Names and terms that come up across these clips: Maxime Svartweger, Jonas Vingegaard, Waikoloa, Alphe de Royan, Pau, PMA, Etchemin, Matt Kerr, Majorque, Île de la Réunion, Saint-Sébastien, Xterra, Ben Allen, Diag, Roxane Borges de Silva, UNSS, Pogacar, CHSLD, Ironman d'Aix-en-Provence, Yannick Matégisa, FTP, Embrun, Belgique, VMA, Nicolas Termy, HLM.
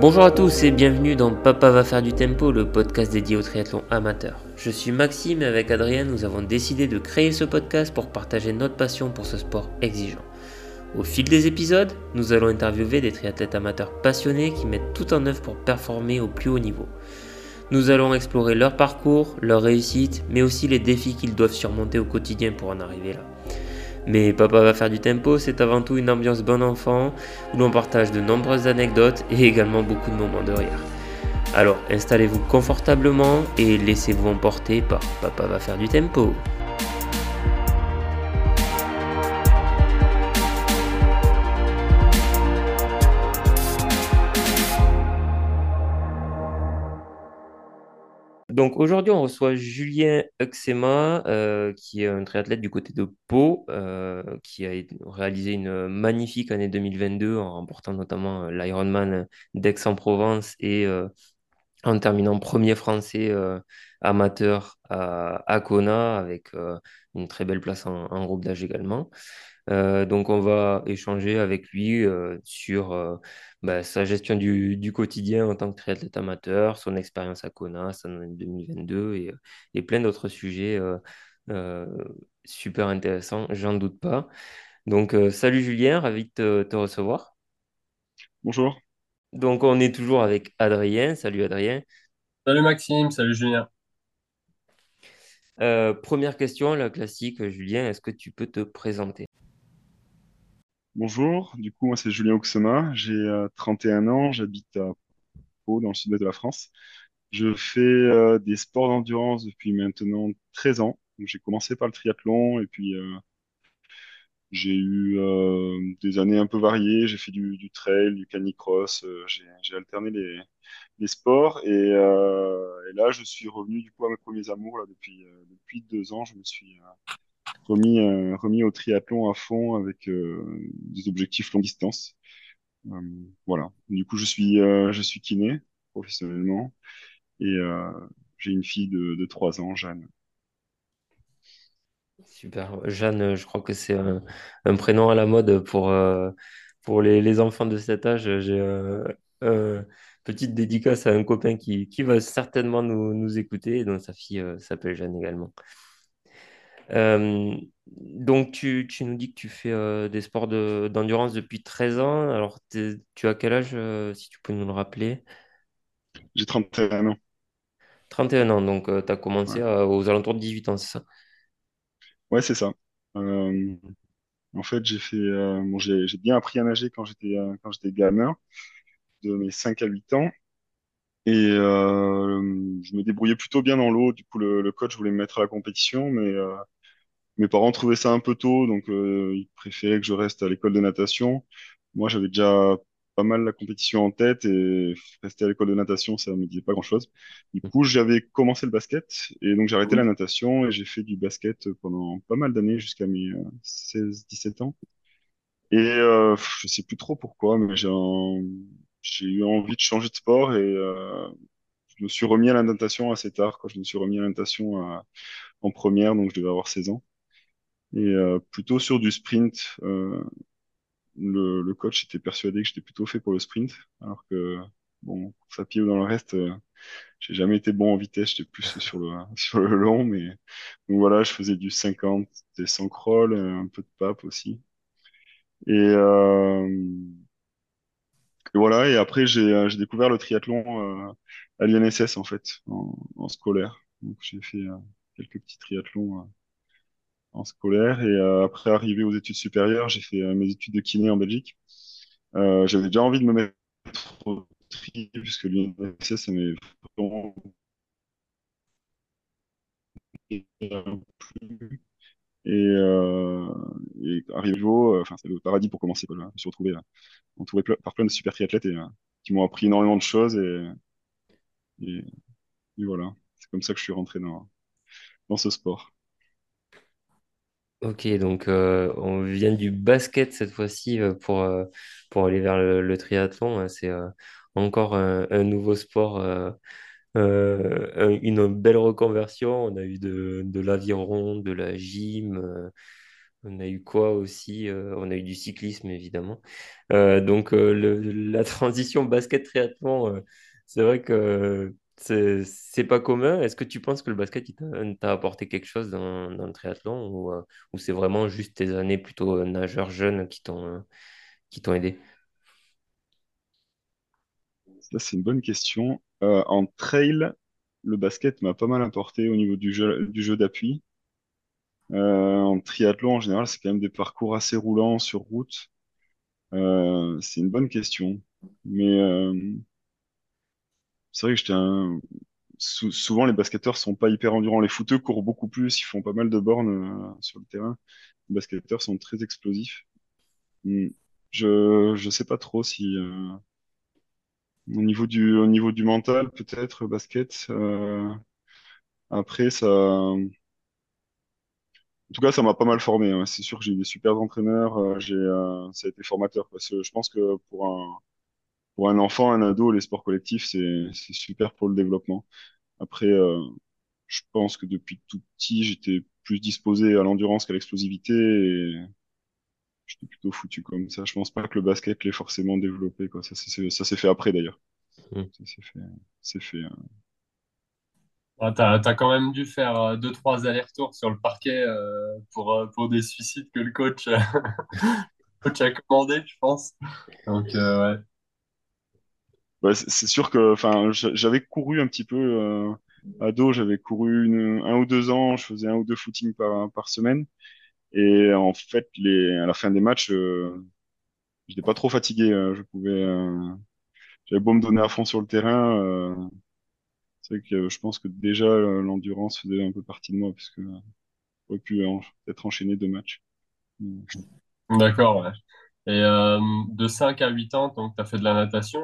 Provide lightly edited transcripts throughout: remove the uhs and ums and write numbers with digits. Bonjour à tous et bienvenue dans Papa va faire du tempo, le podcast dédié au triathlon amateur. Je suis Maxime et avec Adrien, nous avons décidé de créer ce podcast pour partager notre passion pour ce sport exigeant. Au fil des épisodes, nous allons interviewer des triathlètes amateurs passionnés qui mettent tout en œuvre pour performer au plus haut niveau. Nous allons explorer leur parcours, leurs réussites, mais aussi les défis qu'ils doivent surmonter au quotidien pour en arriver là. Mais Papa va faire du tempo, c'est avant tout une ambiance bon enfant où l'on partage de nombreuses anecdotes et également beaucoup de moments de rire. Alors installez-vous confortablement et laissez-vous emporter par Papa va faire du tempo. Donc aujourd'hui, on reçoit Julien Hoeksema, qui est un triathlète du côté de Pau, qui a réalisé une magnifique année 2022 en remportant notamment l'Ironman d'Aix-en-Provence et en terminant premier français amateur à Kona avec une très belle place en groupe d'âge également. Donc on va échanger avec lui sur sa gestion du quotidien en tant que triathlète amateur, son expérience à Kona, son année 2022 et plein d'autres sujets super intéressants, j'en doute pas. Donc salut Julien, ravi de te recevoir. Bonjour. Donc on est toujours avec Adrien, salut Adrien. Salut Maxime, salut Julien. Première question, la classique, Julien, est-ce que tu peux te présenter ? Bonjour, du coup moi c'est Julien Hoeksema, j'ai 31 ans, j'habite à Pau dans le sud-ouest de la France. Je fais des sports d'endurance depuis maintenant 13 ans. Donc, j'ai commencé par le triathlon et puis j'ai eu des années un peu variées. J'ai fait du trail, du canicross, j'ai alterné les sports et là je suis revenu du coup à mes premiers amours là, depuis 2 ans. Je me suis remis au triathlon à fond avec des objectifs longue distance. Voilà. Du coup, je suis kiné professionnellement et j'ai une fille de 3 ans, Jeanne. Super. Jeanne, je crois que c'est un prénom à la mode pour les enfants de cet âge. J'ai une petite dédicace à un copain qui va certainement nous écouter. Donc, sa fille s'appelle Jeanne également. Donc tu nous dis que tu fais des sports d'endurance depuis 13 ans. Alors tu as quel âge, si tu peux nous le rappeler? J'ai 31 ans. 31 ans, donc tu as commencé aux alentours de 18 ans, c'est ça? Ouais, c'est ça. En fait, j'ai bien appris à nager quand j'étais gamin, de mes 5 à 8 ans. Et je me débrouillais plutôt bien dans l'eau. Du coup, le coach voulait me mettre à la compétition, mais mes parents trouvaient ça un peu tôt, donc ils préféraient que je reste à l'école de natation. Moi, j'avais déjà pas mal la compétition en tête et rester à l'école de natation, ça me disait pas grand-chose. Du coup, j'avais commencé le basket et donc j'ai arrêté la natation et j'ai fait du basket pendant pas mal d'années jusqu'à mes 16-17 ans. Et je sais plus trop pourquoi, mais j'ai eu envie de changer de sport et je me suis remis à la natation assez tard. Quand je me suis remis à la natation en première, donc je devais avoir 16 ans. Et plutôt sur du sprint, le coach était persuadé que j'étais plutôt fait pour le sprint, alors que, bon, ça pied ou dans le reste, j'ai jamais été bon en vitesse, j'étais plus sur le long. Mais donc voilà, je faisais du 50, des 100 crawl, un peu de pape aussi. Et... Et voilà, et après j'ai découvert le triathlon à l'INSS en fait, en scolaire. Donc j'ai fait quelques petits triathlons en scolaire. Et après arrivé aux études supérieures, j'ai fait mes études de kiné en Belgique. J'avais déjà envie de me mettre au tri, puisque l'INSS, ça m'est vraiment plu. Et arrivé c'est le paradis pour commencer. Je me suis retrouvé entouré par plein de super triathlètes et qui m'ont appris énormément de choses. Et voilà, c'est comme ça que je suis rentré dans ce sport. Ok, donc on vient du basket cette fois-ci pour aller vers le triathlon. C'est encore un nouveau sport. Une belle reconversion, on a eu de l'aviron, de la gym, On a eu quoi aussi? On a eu du cyclisme, évidemment. Donc la transition basket-triathlon, c'est vrai que c'est pas commun. Est-ce que tu penses que le basket t'a apporté quelque chose dans le triathlon ou c'est vraiment juste tes années plutôt nageur jeune qui t'ont aidé? Ça, c'est une bonne question. En trail, le basket m'a pas mal apporté au niveau du jeu d'appui. En triathlon, en général, c'est quand même des parcours assez roulants sur route. C'est une bonne question. Mais c'est vrai que souvent, les basketteurs sont pas hyper endurants. Les footeux courent beaucoup plus, ils font pas mal de bornes sur le terrain. Les basketteurs sont très explosifs. Hmm. Je sais pas trop si... Au niveau du mental, peut-être, basket. Après, ça... En tout cas, ça m'a pas mal formé, hein. C'est sûr que j'ai eu des super entraîneurs. Ça a été formateur, parce que je pense que pour un enfant, un ado, les sports collectifs, c'est super pour le développement. Après, je pense que depuis tout petit, j'étais plus disposé à l'endurance qu'à l'explosivité. Et j'étais plutôt foutu comme ça. Je pense pas que le basket l'ait forcément développé, quoi. Ça s'est fait après, d'ailleurs. Mmh. Ça s'est fait. C'est fait. Ouais, t'as quand même dû faire 2-3 allers-retours sur le parquet pour des suicides que le coach, coach a commandé, je pense. Donc, ouais. Bah, c'est sûr que, enfin, j'avais couru un petit peu ado. J'avais couru 1 ou 2 ans. Je faisais 1 ou 2 footings par semaine. Et en fait, à la fin des matchs, j'étais pas trop fatigué. J'avais beau me donner à fond sur le terrain. C'est vrai que je pense que déjà l'endurance faisait un peu partie de moi, parce que j'aurais pu peut-être enchaîner 2 matchs. D'accord, ouais. Et de 5 à 8 ans, donc tu as fait de la natation.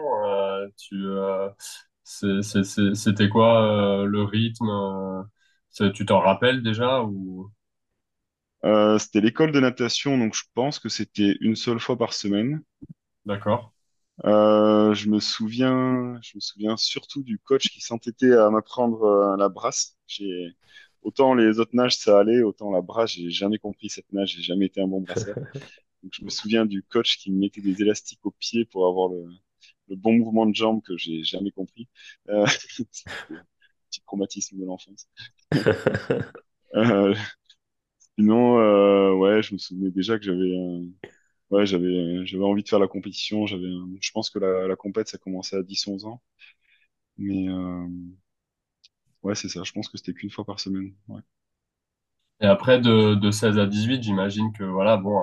C'était quoi le rythme? Tu t'en rappelles déjà ou... C'était l'école de natation, donc je pense que c'était une seule fois par semaine. D'accord. Je me souviens surtout du coach qui s'entêtait à m'apprendre la brasse. Autant les autres nages ça allait, autant la brasse, j'ai jamais compris cette nage, j'ai jamais été un bon brasseur. Donc je me souviens du coach qui me mettait des élastiques aux pieds pour avoir le bon mouvement de jambe que j'ai jamais compris. Petit traumatisme de l'enfance. Sinon, ouais, je me souvenais déjà que j'avais envie de faire la compétition. Je pense que la compète, ça commençait à 10-11 ans. Mais ouais, c'est ça. Je pense que c'était qu'une fois par semaine. Ouais. Et après, de 16 à 18, j'imagine que, voilà, bon,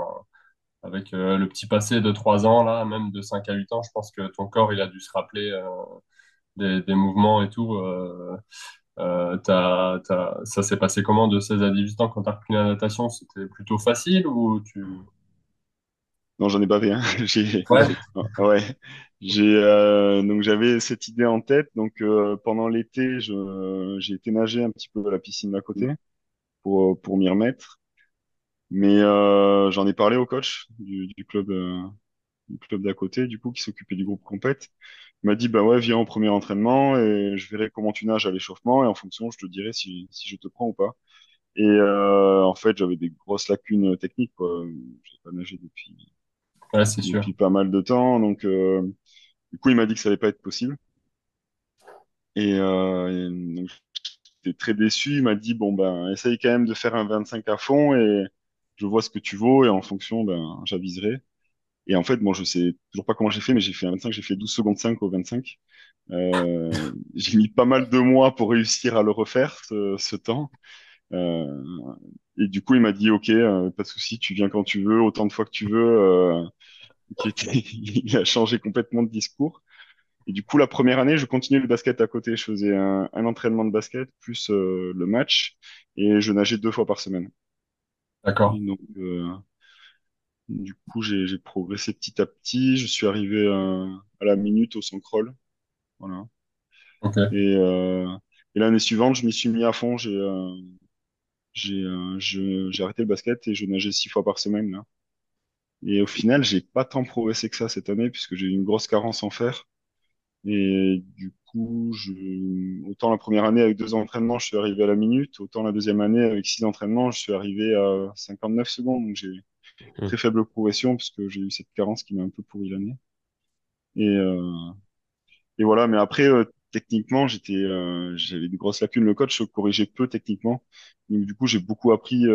avec le petit passé de 3 ans, là, même de 5 à 8 ans, je pense que ton corps, il a dû se rappeler des mouvements et tout. Ça s'est passé comment de 16 à 18 ans quand tu as repris la natation? C'était plutôt facile ou tu... Non, j'en ai pas fait, hein. Ouais. Ouais. Donc j'avais cette idée en tête. Donc pendant l'été, j'ai été nager un petit peu à la piscine d'à côté pour m'y remettre. Mais j'en ai parlé au coach du club d'à côté, du coup, qui s'occupait du groupe compète. Il m'a dit, bah ouais, viens au premier entraînement et je verrai comment tu nages à l'échauffement et en fonction, je te dirai si je te prends ou pas. Et en fait, j'avais des grosses lacunes techniques, quoi. J'ai pas nagé depuis. Ouais, c'est sûr. Depuis pas mal de temps. Donc, du coup, il m'a dit que ça allait pas être possible. Et donc, j'étais très déçu. Il m'a dit, bon, ben, essaye quand même de faire un 25 à fond et je vois ce que tu vaux et en fonction, ben, j'aviserai. Et en fait, bon, je sais toujours pas comment j'ai fait, mais j'ai fait un 25, j'ai fait 12 secondes 5 au 25. J'ai mis pas mal de mois pour réussir à le refaire, ce temps. Et du coup, il m'a dit, OK, pas de souci, tu viens quand tu veux, autant de fois que tu veux. Il a changé complètement de discours. Et du coup, la première année, je continuais le basket à côté. Je faisais un entraînement de basket plus le match et je nageais 2 fois par semaine. D'accord. Donc, du coup, j'ai progressé petit à petit. Je suis arrivé à la minute au 100 crawl. Voilà. Okay. Et l'année suivante, je m'y suis mis à fond. J'ai arrêté le basket et je nageais 6 fois par semaine, là. Et au final, j'ai pas tant progressé que ça cette année puisque j'ai eu une grosse carence en fer. Et du coup, autant la première année avec 2 entraînements, je suis arrivé à la minute, autant la deuxième année avec 6 entraînements, je suis arrivé à 59 secondes. Donc j'ai très faible progression parce que j'ai eu cette carence qui m'a un peu pourri l'année. Et voilà, mais après, techniquement, j'avais des grosses lacunes. Le coach corrigeait peu techniquement. Donc du coup, j'ai beaucoup appris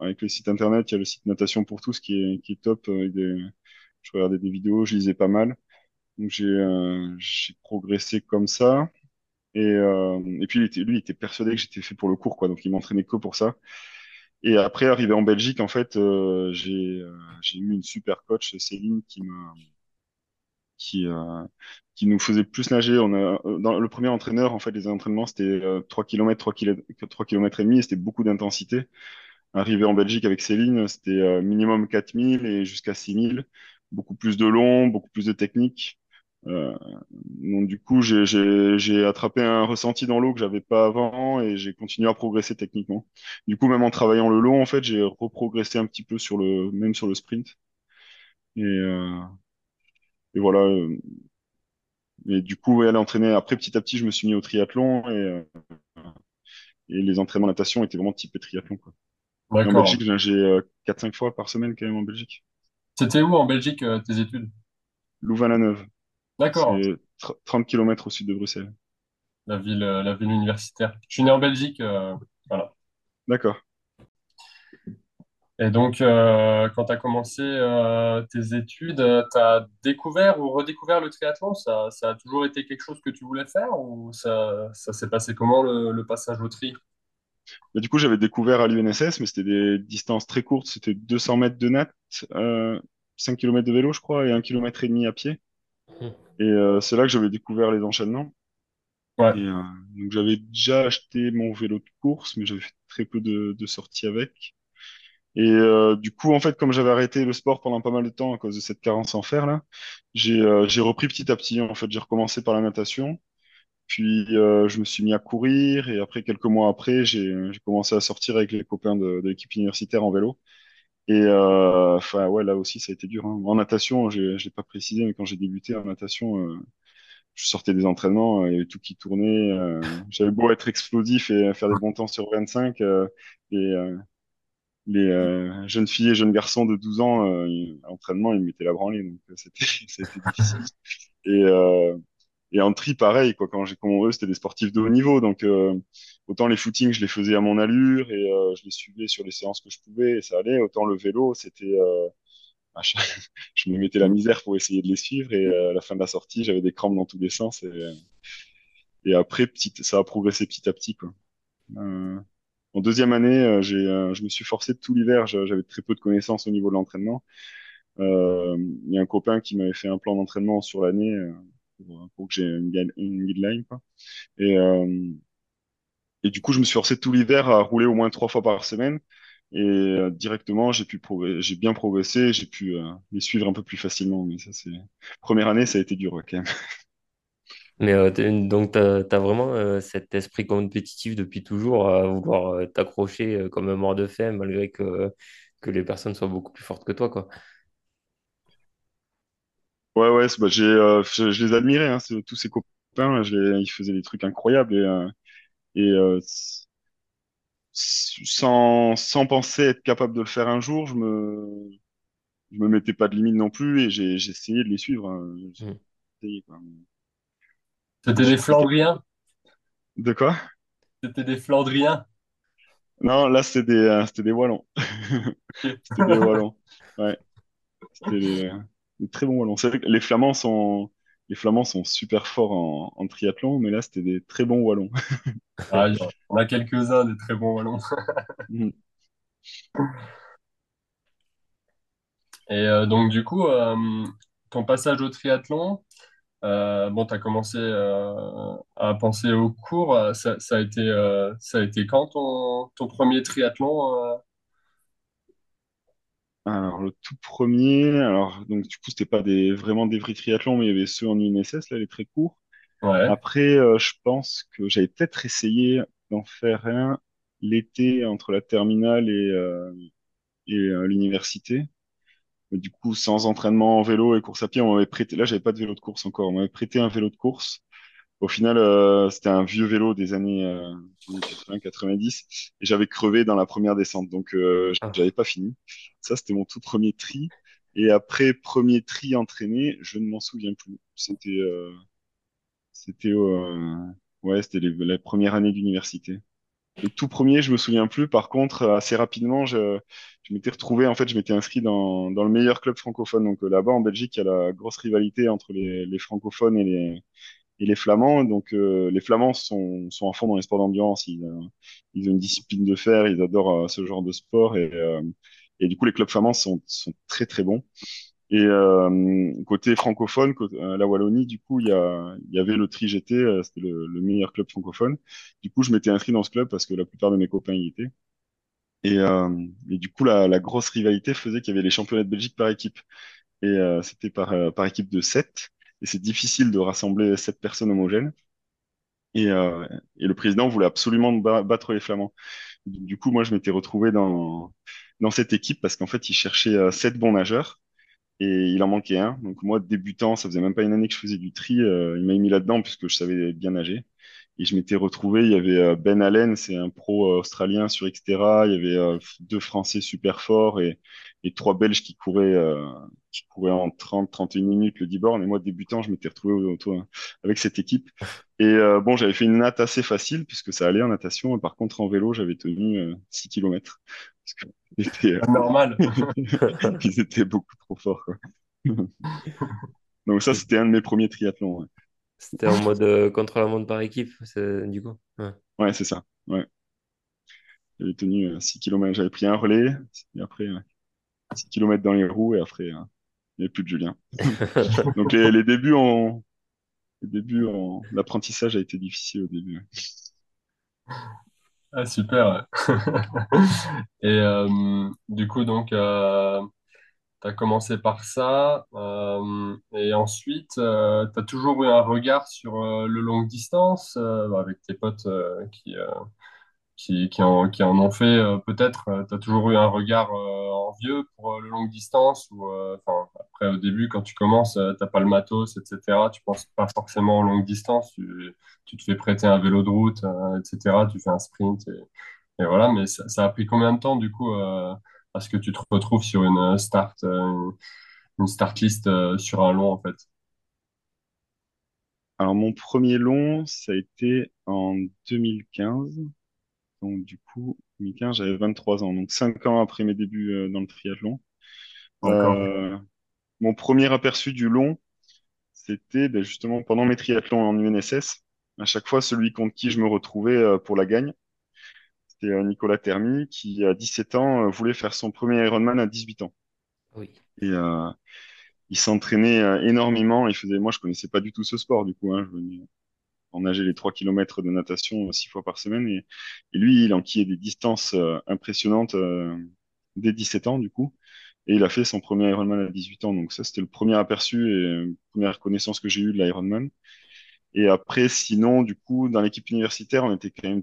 avec le site internet. Il y a le site Natation pour tous qui est top. Je regardais des vidéos, je lisais pas mal. Donc j'ai progressé comme ça. Et puis lui, il était persuadé que j'étais fait pour le cours, quoi. Donc il m'entraînait que pour ça. Et après, arrivé en Belgique, en fait, j'ai eu une super coach, Céline, qui nous faisait plus nager. Dans le premier entraîneur, en fait, les entraînements, c'était 3 km, 3 km et demi, et c'était beaucoup d'intensité. Arrivé en Belgique avec Céline, c'était minimum 4000 et jusqu'à 6000. Beaucoup plus de long, beaucoup plus de technique. Donc du coup, j'ai attrapé un ressenti dans l'eau que j'avais pas avant et j'ai continué à progresser techniquement. Du coup, même en travaillant le long, en fait, j'ai reprogressé un petit peu sur le sprint. Et voilà. Et du coup, elle entraînait. Après, petit à petit, je me suis mis au triathlon et les entraînements de natation étaient vraiment typés triathlon, quoi. En Belgique, j'ai nagé 4-5 fois par semaine quand même en Belgique. C'était où en Belgique tes études? Louvain-la-Neuve. D'accord. C'est 30 km au sud de Bruxelles. La ville universitaire. Je suis né en Belgique, voilà. D'accord. Et donc, quand tu as commencé tes études, tu as découvert ou redécouvert le triathlon? Ça a toujours été quelque chose que tu voulais faire ou ça s'est passé comment le passage au tri? Et du coup, j'avais découvert à l'UNSS, mais c'était des distances très courtes. C'était 200 mètres de natte, 5 km de vélo, je crois, et 1 km et demi à pied. Et c'est là que j'avais découvert les enchaînements. Ouais. Et, donc j'avais déjà acheté mon vélo de course, mais j'avais fait très peu de sorties avec. Et du coup, en fait, comme j'avais arrêté le sport pendant pas mal de temps à cause de cette carence en fer, là, j'ai repris petit à petit. En fait, j'ai recommencé par la natation. Puis je me suis mis à courir et après quelques mois après, j'ai commencé à sortir avec les copains de l'équipe universitaire en vélo. Et enfin ouais, là aussi ça a été dur, hein. En natation, je l'ai pas précisé, mais quand j'ai débuté en natation, je sortais des entraînements, il y avait tout qui tournait. J'avais beau être explosif et faire des bons temps sur 25, les jeunes filles et jeunes garçons de 12 ans, à l'entraînement, ils me mettaient la branlée, donc c'était difficile. Et en tri, pareil, quoi. Quand j'ai commencé, c'était des sportifs de haut niveau. Donc, autant les footings, je les faisais à mon allure et je les suivais sur les séances que je pouvais et ça allait. Autant le vélo, c'était... je me mettais la misère pour essayer de les suivre et à la fin de la sortie, j'avais des crampes dans tous les sens. Et après, ça a progressé petit à petit, quoi. En deuxième année, je me suis forcé tout l'hiver. J'avais très peu de connaissances au niveau de l'entraînement. Il y a un copain qui m'avait fait un plan d'entraînement sur l'année... pour que j'ai une guideline, quoi. Et du coup, je me suis forcé tout l'hiver à rouler au moins 3 fois par semaine. Et directement, j'ai bien progressé, j'ai pu les suivre un peu plus facilement. Mais ça, c'est première année, ça a été dur, ouais, quand même. Mais donc, tu as vraiment cet esprit compétitif depuis toujours à vouloir t'accrocher comme un mort de faim, malgré que les personnes soient beaucoup plus fortes que toi, quoi. Ouais, bah, je les admirais, hein, tous ces copains, ils faisaient des trucs incroyables et sans penser être capable de le faire un jour, je me mettais pas de limite non plus et j'ai essayé de les suivre. Quoi. C'était des Flandriens? De quoi? C'était des Flandriens? Non, là c'était des Wallons. C'était des Wallons. Ouais. C'était des très bons Wallons. C'est vrai que les Flamands sont super forts en triathlon, mais là, c'était des très bons Wallons. Ah, on a quelques-uns des très bons Wallons. Et donc, du coup, ton passage au triathlon, bon, tu as commencé à penser au cours. Ça a été quand ton premier triathlon Alors, le tout premier, donc du coup, c'était pas vraiment des vrais triathlons, mais il y avait ceux en UNSS, là, les très courts. Ouais. Après, je pense que j'avais peut-être essayé d'en faire un l'été entre la terminale et l'université. Mais du coup, sans entraînement en vélo et course à pied, on m'avait prêté. Là, j'avais pas de vélo de course encore. On m'avait prêté un vélo de course. Au final, c'était un vieux vélo des années 80-90 et j'avais crevé dans la première descente. Donc, j'avais pas fini. Ça, c'était mon tout premier tri. Et après premier tri entraîné, je ne m'en souviens plus. C'était la première année d'université. Le tout premier, je me souviens plus. Par contre, assez rapidement, je m'étais retrouvé. En fait, je m'étais inscrit dans le meilleur club francophone. Donc là-bas, en Belgique, il y a la grosse rivalité entre les francophones et les flamands. Donc les flamands sont à fond dans les sports d'endurance. Ils ont une discipline de fer. Ils adorent ce genre de sport. Et du coup, les clubs flamands sont très très bons. Et côté francophone, à la Wallonie, du coup, il y avait le Tri GT, c'était le meilleur club francophone. Du coup, je m'étais inscrit dans ce club parce que la plupart de mes copains y étaient. Et du coup, la grosse rivalité faisait qu'il y avait les championnats de Belgique par équipe. Et c'était par équipe de 7. Et c'est difficile de rassembler 7 personnes homogènes. Et le président voulait absolument battre les Flamands. Du coup, moi, je m'étais retrouvé dans cette équipe parce qu'en fait, il cherchait 7 bons nageurs. Et il en manquait un. Donc moi, débutant, ça faisait même pas une année que je faisais du tri. Il m'a mis là-dedans puisque je savais bien nager. Et je m'étais retrouvé, il y avait Ben Allen, c'est un pro australien sur Xterra. Il y avait 2 Français super forts et 3 Belges qui couraient en 30-31 minutes le 10 bornes. Et moi, débutant, je m'étais retrouvé avec cette équipe. Et bon, j'avais fait une natte assez facile puisque ça allait en natation. Et par contre, en vélo, j'avais tenu 6 km. Parce que normal. Ils étaient beaucoup trop forts, quoi. Donc ça, c'était un de mes premiers triathlons. Ouais. C'était en mode contre-la-montre par équipe, du coup. Ouais, c'est ça. Ouais. J'avais tenu 6 km. J'avais pris un relais, et après 6 km dans les roues, et après, il n'y avait plus de Julien. Donc les débuts, l'apprentissage a été difficile au début. Ah, super. Et du coup, donc, tu as commencé par ça. Et ensuite, tu as toujours eu un regard sur le longue distance avec tes potes qui en ont fait peut-être. Tu as toujours eu un regard envieux pour le longue distance. Ou, après, au début, quand tu commences, tu n'as pas le matos, etc. Tu ne penses pas forcément en longue distance. Tu te fais prêter un vélo de route, etc. Tu fais un sprint. Et voilà, mais ça a pris combien de temps, du coup, à ce que tu te retrouves sur une start list sur un long, en fait? Alors, mon premier long, ça a été en 2015. Donc, du coup, 2015, j'avais 23 ans. Donc, 5 ans après mes débuts dans le triathlon. Mon premier aperçu du long, c'était justement pendant mes triathlons en UNSS. À chaque fois, celui contre qui je me retrouvais pour la gagne, c'était Nicolas Termy qui, à 17 ans, voulait faire son premier Ironman à 18 ans. Oui. Et il s'entraînait énormément. Moi, je connaissais pas du tout ce sport, du coup. Hein, je venais en nager les 3 km de natation 6 fois par semaine. Et lui, il enquillait des distances impressionnantes dès 17 ans, du coup. Et il a fait son premier Ironman à 18 ans. Donc ça, c'était le premier aperçu et première connaissance que j'ai eue de l'Ironman. Et après, sinon, du coup, dans l'équipe universitaire, on était quand même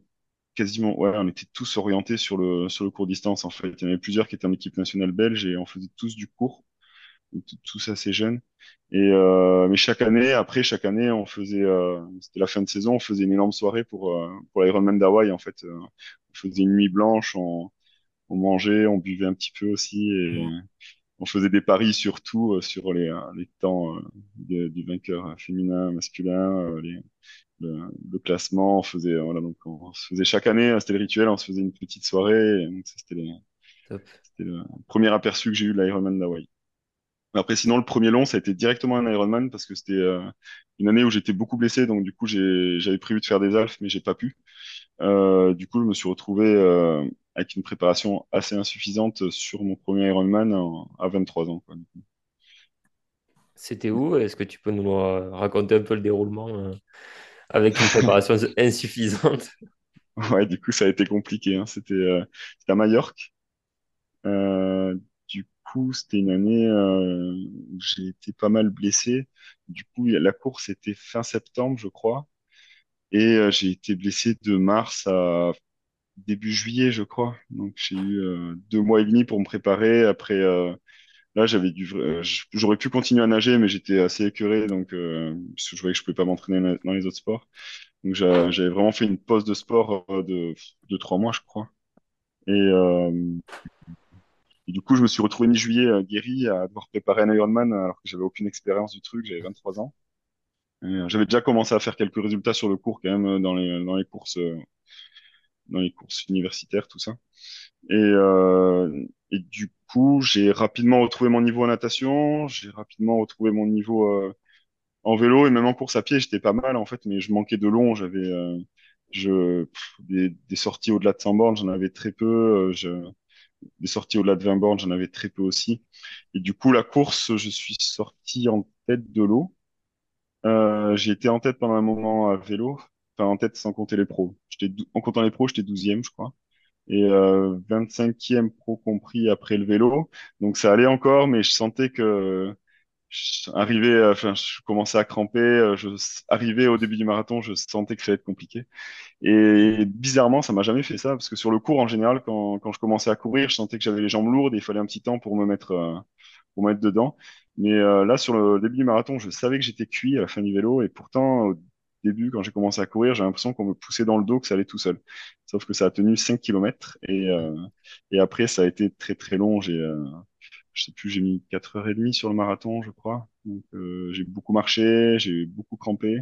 on était tous orientés sur le court distance, en fait. Il y en avait plusieurs qui étaient en équipe nationale belge et on faisait tous du court. On était tous assez jeunes. Et, mais chaque année, on faisait, c'était la fin de saison, on faisait une énorme soirée pour l'Ironman d'Hawaii, en fait. On faisait une nuit blanche, on mangeait, on buvait un petit peu aussi et on faisait des paris surtout sur les temps du vainqueur féminin, masculin, le classement. On se faisait chaque année, c'était le rituel, on se faisait une petite soirée. Et donc ça, c'était le premier aperçu que j'ai eu de l'Ironman d'Hawaii. Après, sinon, le premier long, ça a été directement un Ironman parce que c'était une année où j'étais beaucoup blessé. Donc, du coup, j'avais prévu de faire des Alphes, mais j'ai pas pu. Du coup, je me suis retrouvé avec une préparation assez insuffisante sur mon premier Ironman à 23 ans. Quoi. C'était où? Est-ce que tu peux nous raconter un peu le déroulement avec une préparation insuffisante? Ouais, du coup, ça a été compliqué. Hein. C'était à Majorque. Du coup, c'était une année où j'ai été pas mal blessé. Du coup, la course était fin septembre, je crois. Et j'ai été blessé de mars à début juillet, je crois. Donc, j'ai eu 2 mois et demi pour me préparer. Après, Là, j'aurais pu continuer à nager, mais j'étais assez écœuré, donc parce que je voyais que je pouvais pas m'entraîner dans les autres sports. Donc j'avais vraiment fait une pause de sport de 3 mois, je crois. Et, euh, et du coup, je me suis retrouvé mi-juillet guéri à devoir préparer un Ironman alors que j'avais aucune expérience du truc, j'avais 23 ans. J'avais déjà commencé à faire quelques résultats sur le cours quand même dans les courses universitaires, tout ça. Et du coup, j'ai rapidement retrouvé mon niveau en natation, j'ai rapidement retrouvé mon niveau en vélo et même en course à pied, j'étais pas mal en fait, mais je manquais de long. Des sorties au-delà de 100 bornes, j'en avais très peu. Des sorties au-delà de 20 bornes, j'en avais très peu aussi. Et du coup, la course, je suis sorti en tête de l'eau. J'ai été en tête pendant un moment à vélo, enfin en tête sans compter les pros. En comptant les pros, j'étais 12e, je crois. Et 25e pro compris après le vélo. Donc ça allait encore, mais je sentais que je commençais à cramper. Arrivé au début du marathon, je sentais que ça allait être compliqué. Et bizarrement, ça m'a jamais fait ça, parce que sur le cours, en général, quand je commençais à courir, je sentais que j'avais les jambes lourdes et il fallait un petit temps pour me mettre dedans. Mais là, sur le début du marathon, je savais que j'étais cuit à la fin du vélo. Et pourtant, au début, quand j'ai commencé à courir, j'ai l'impression qu'on me poussait dans le dos, que ça allait tout seul. Sauf que ça a tenu 5 km. Et après, ça a été très, très long. Je sais plus, j'ai mis 4h30 sur le marathon, je crois. Donc, j'ai beaucoup marché, j'ai beaucoup crampé.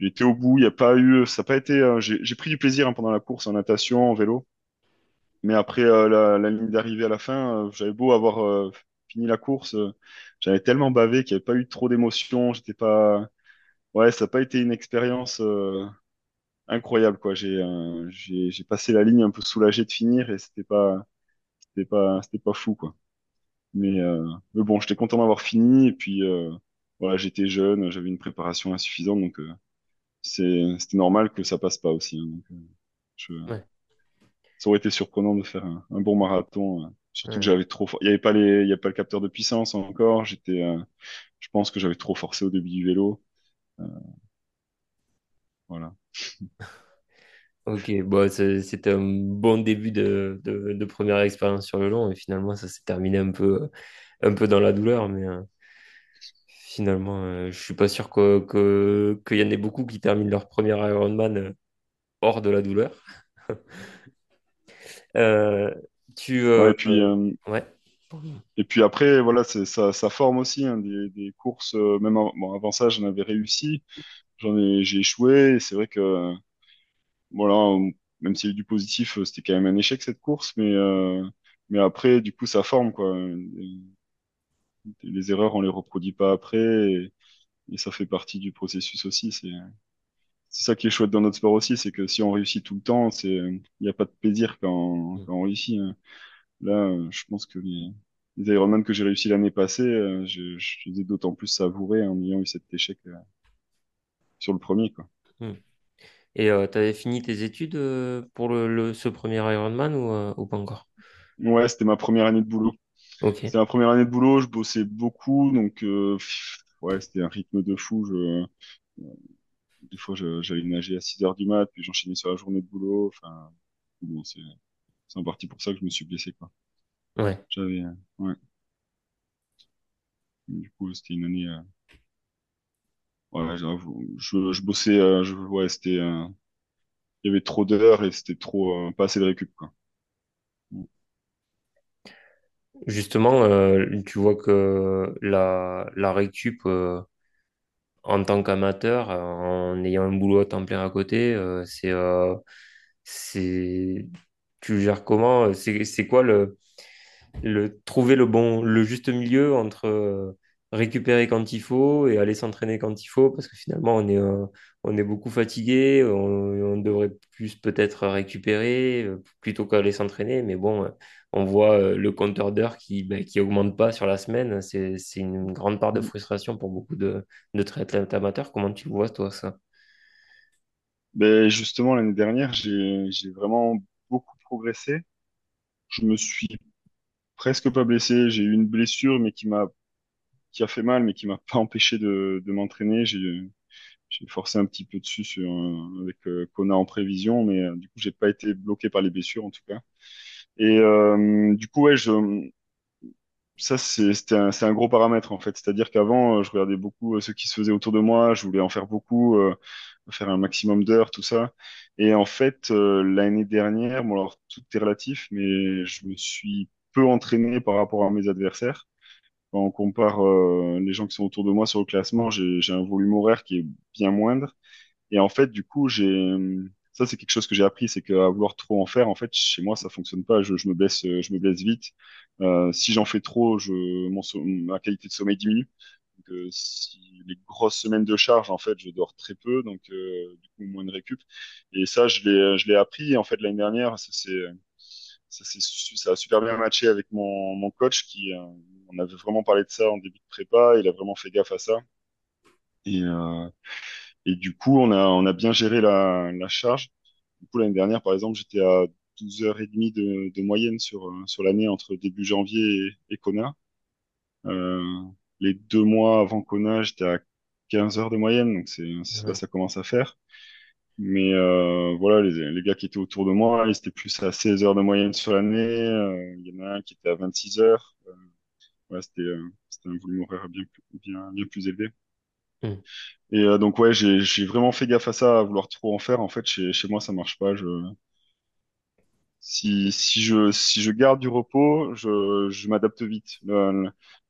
J'étais au bout, il y a pas eu, ça a pas été, j'ai pris du plaisir hein, pendant la course en natation, en vélo. Mais après la ligne d'arrivée à la fin, j'avais beau avoir fini la course, j'avais tellement bavé qu'il n'y avait pas eu trop d'émotions. J'étais pas, ouais, ça n'a pas été une expérience incroyable quoi. J'ai passé la ligne un peu soulagé de finir et c'était pas fou quoi. Mais bon, j'étais content d'avoir fini et puis voilà, j'étais jeune, j'avais une préparation insuffisante donc c'était normal que ça passe pas aussi. Hein, donc, je... Ouais. Ça aurait été surprenant de faire un bon marathon. Surtout que j'avais trop, il y a pas le capteur de puissance encore. Je pense que j'avais trop forcé au début du vélo. Voilà. Ok, bon, c'était un bon début de première expérience sur le long et finalement ça s'est terminé un peu dans la douleur, mais finalement je suis pas sûr qu'il y en ait beaucoup qui terminent leur premier Ironman hors de la douleur. Euh, tu Ouais, ouais. Et puis après, voilà, ça forme aussi hein, des courses. Même avant ça, j'en avais réussi. J'ai échoué. Et c'est vrai que, voilà, même s'il y a eu du positif, c'était quand même un échec cette course. Mais après, du coup, ça forme, quoi. Les erreurs, on les reproduit pas après. Et ça fait partie du processus aussi. C'est ça qui est chouette dans notre sport aussi, c'est que si on réussit tout le temps, il n'y a pas de plaisir quand on réussit. Hein. Là, je pense que les Ironman que j'ai réussi l'année passée, je les ai d'autant plus savourés en ayant eu cet échec sur le premier, quoi. Mmh. Et tu avais fini tes études pour ce premier Ironman ou pas encore? Ouais, c'était ma première année de boulot. Okay. C'était ma première année de boulot, je bossais beaucoup, donc ouais, c'était un rythme de fou. Des fois, j'allais nager à 6 h du mat, puis j'enchaînais sur la journée de boulot. Enfin, bon, c'est en partie pour ça que je me suis blessé, quoi. Ouais. Ouais. Du coup, c'était une année. Ouais, je bossais. Ouais, c'était. Il y avait trop d'heures et c'était trop. Pas assez de récup, quoi. Justement, tu vois que la récup. En tant qu'amateur, en ayant un boulot à temps plein à côté, tu gères comment? C'est quoi trouver le juste milieu entre récupérer quand il faut et aller s'entraîner quand il faut, parce que finalement on est beaucoup fatigué, on devrait plus peut-être récupérer plutôt qu'aller s'entraîner, mais bon, on voit le compteur d'heures qui augmente pas sur la semaine, c'est une grande part de frustration pour beaucoup de triathlètes amateurs. Comment tu vois toi ça? Ben justement l'année dernière j'ai vraiment beaucoup progressé, je me suis presque pas blessé, j'ai eu une blessure mais qui a fait mal, mais qui m'a pas empêché de m'entraîner. J'ai forcé un petit peu dessus avec Kona en prévision, mais du coup, j'ai pas été bloqué par les blessures en tout cas. Et du coup, ouais, ça, c'est un gros paramètre en fait. C'est-à-dire qu'avant, je regardais beaucoup ce qui se faisait autour de moi, je voulais en faire beaucoup, faire un maximum d'heures, tout ça. Et en fait, l'année dernière, bon alors tout est relatif, mais je me suis peu entraîné par rapport à mes adversaires. Quand on compare les gens qui sont autour de moi sur le classement, j'ai un volume horaire qui est bien moindre. Et en fait, du coup, ça, c'est quelque chose que j'ai appris, c'est qu'à vouloir trop en faire, en fait, chez moi, ça fonctionne pas. Je me blesse vite. Si j'en fais trop, ma qualité de sommeil diminue. Donc, si les grosses semaines de charge, en fait, je dors très peu, donc du coup, moins de récup. Et ça, je l'ai appris. Et en fait, l'année dernière, ça a super bien matché avec mon coach qui, on avait vraiment parlé de ça en début de prépa. Il a vraiment fait gaffe à ça. Et, euh, et du coup, on a bien géré la charge. Du coup, l'année dernière, par exemple, j'étais à 12h30 de moyenne sur l'année entre début janvier et Kona. Les 2 mois avant Kona, j'étais à 15h de moyenne, donc c'est ça commence à faire. Mais voilà, les gars qui étaient autour de moi, ils étaient plus à 16h de moyenne sur l'année. Il y en a un qui était à 26h. Voilà, c'était un volume horaire bien plus élevé. Mmh. Et donc ouais, j'ai vraiment fait gaffe à ça, à vouloir trop en faire. En fait, chez moi, ça marche pas. Si je garde du repos, je m'adapte vite. Là,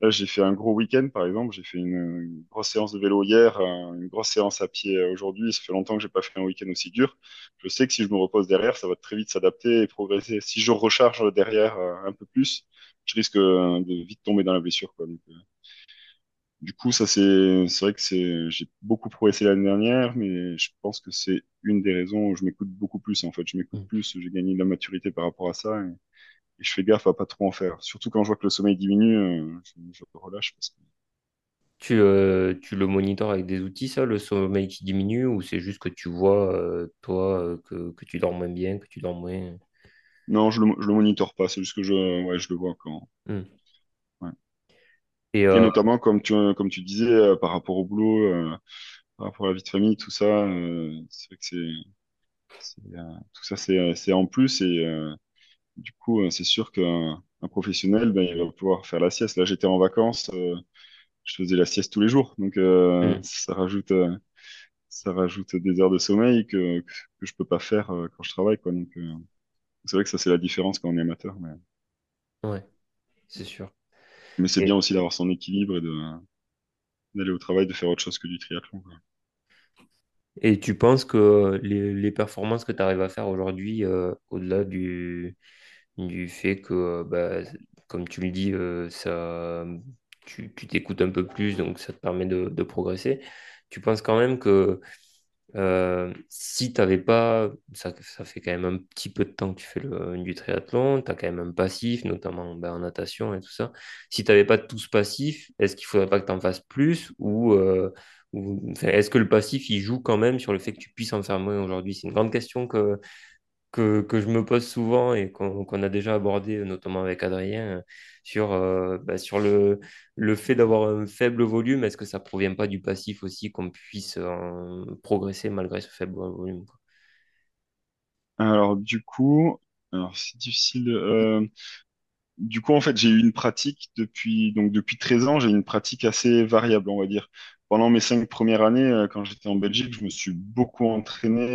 j'ai fait un gros week-end, par exemple. J'ai fait une grosse séance de vélo hier, une grosse séance à pied aujourd'hui. Ça fait longtemps que j'ai pas fait un week-end aussi dur. Je sais que si je me repose derrière, ça va très vite s'adapter et progresser. Si je recharge derrière un peu plus, je risque de vite tomber dans la blessure, quoi. Donc, du coup, ça c'est vrai que j'ai beaucoup progressé l'année dernière, mais je pense que c'est une des raisons où je m'écoute beaucoup plus en fait. Je m'écoute plus, j'ai gagné de la maturité par rapport à ça et je fais gaffe à pas trop en faire. Surtout quand je vois que le sommeil diminue, je relâche parce que... Tu le monitors avec des outils, ça, le sommeil qui diminue, ou c'est juste que tu vois, toi, que tu dors moins bien, que tu dors moins? Non, je le monitore pas, c'est juste que je le vois quand... Ouais. Et notamment, comme tu disais, par rapport au boulot, par rapport à la vie de famille, tout ça, c'est vrai que tout ça, c'est en plus. Et du coup, c'est sûr qu'un professionnel, ben, il va pouvoir faire la sieste. Là, j'étais en vacances, je faisais la sieste tous les jours. Donc, ça rajoute des heures de sommeil que je peux pas faire quand je travaille, quoi. Donc, c'est vrai que ça, c'est la différence quand on est amateur. Mais... Ouais, c'est sûr. Mais c'est bien aussi d'avoir son équilibre et d'aller au travail, de faire autre chose que du triathlon, quoi. Et tu penses que les performances que tu arrives à faire aujourd'hui, au-delà du fait que, bah, comme tu le dis, tu t'écoutes un peu plus, donc ça te permet de progresser, tu penses quand même que si tu n'avais pas, ça fait quand même un petit peu de temps que tu fais du triathlon, tu as quand même un passif, notamment en natation et tout ça. Si tu n'avais pas tout ce passif, est-ce qu'il ne faudrait pas que tu en fasses plus ou est-ce que le passif, il joue quand même sur le fait que tu puisses en faire moins aujourd'hui? C'est une grande question que je me pose souvent et qu'on a déjà abordée, notamment avec Adrien, sur le fait d'avoir un faible volume. Est-ce que ça ne provient pas du passif aussi, qu'on puisse progresser malgré ce faible volume, quoi? Alors, c'est difficile. Du coup, en fait, j'ai eu une pratique depuis 13 ans, j'ai une pratique assez variable, on va dire. Pendant mes 5 premières années, quand j'étais en Belgique, je me suis beaucoup entraîné,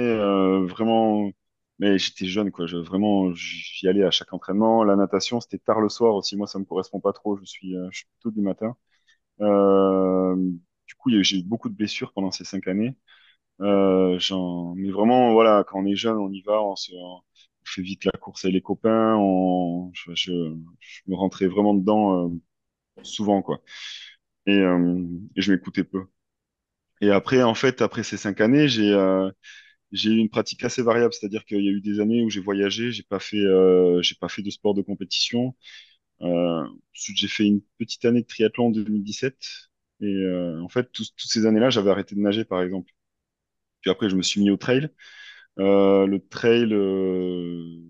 vraiment, mais j'étais jeune, quoi. Vraiment, j'y allais à chaque entraînement. La natation, c'était tard le soir aussi. Moi, ça me correspond pas trop. Je suis plutôt du matin. Du coup, j'ai eu beaucoup de blessures pendant ces 5 années. Mais vraiment, voilà, quand on est jeune, on y va, on fait vite la course avec les copains, je me rentrais vraiment dedans souvent, quoi. Et je m'écoutais peu. Et après, en fait, après ces 5 années, j'ai eu une pratique assez variable, c'est-à-dire qu'il y a eu des années où j'ai voyagé, j'ai pas fait de sport de compétition. Ensuite, j'ai fait une petite année de triathlon en 2017. Et en fait, toutes ces années-là, j'avais arrêté de nager, par exemple. Puis après, je me suis mis au trail. Le trail, où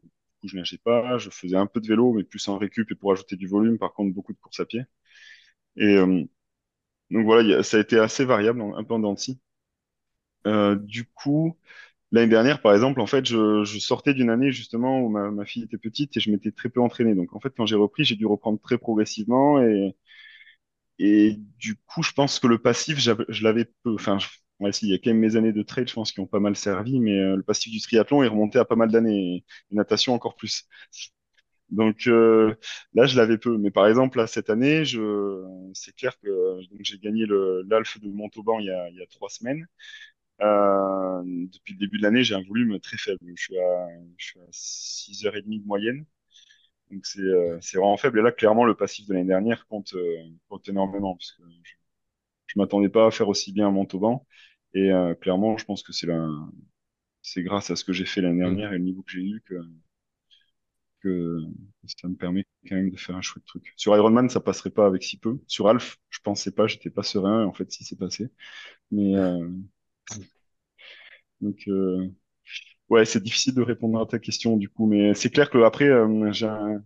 je nageais pas, je faisais un peu de vélo, mais plus en récup et pour ajouter du volume. Par contre, beaucoup de courses à pied. Et donc voilà, ça a été assez variable, un peu en dents de scie. Du coup, L'année dernière, par exemple, en fait, je sortais d'une année justement où ma fille était petite et je m'étais très peu entraîné. Donc, en fait, quand j'ai repris, j'ai dû reprendre très progressivement et du coup, je pense que le passif, je l'avais peu. Enfin, ouais, si, il y a quand même mes années de trail, je pense, qui ont pas mal servi, mais le passif du triathlon est remonté à pas mal d'années et natation encore plus. Donc là, je l'avais peu. Mais par exemple, là, cette année, c'est clair que donc, j'ai gagné l'Alphe de Montauban il y a 3 semaines. Depuis le début de l'année, j'ai un volume très faible. Je suis à 6h30 de moyenne. Donc c'est vraiment faible. Et là, clairement, le passif de l'année dernière compte énormément. Parce que je m'attendais pas à faire aussi bien à Montauban. Et clairement, je pense que c'est grâce à ce que j'ai fait l'année dernière et le niveau que j'ai eu que ça me permet quand même de faire un chouette truc. Sur Ironman, ça passerait pas avec si peu. Sur Alf, je pensais pas, j'étais pas serein. En fait, si, c'est passé. Mais donc, ouais, c'est difficile de répondre à ta question du coup, mais c'est clair que après, j'en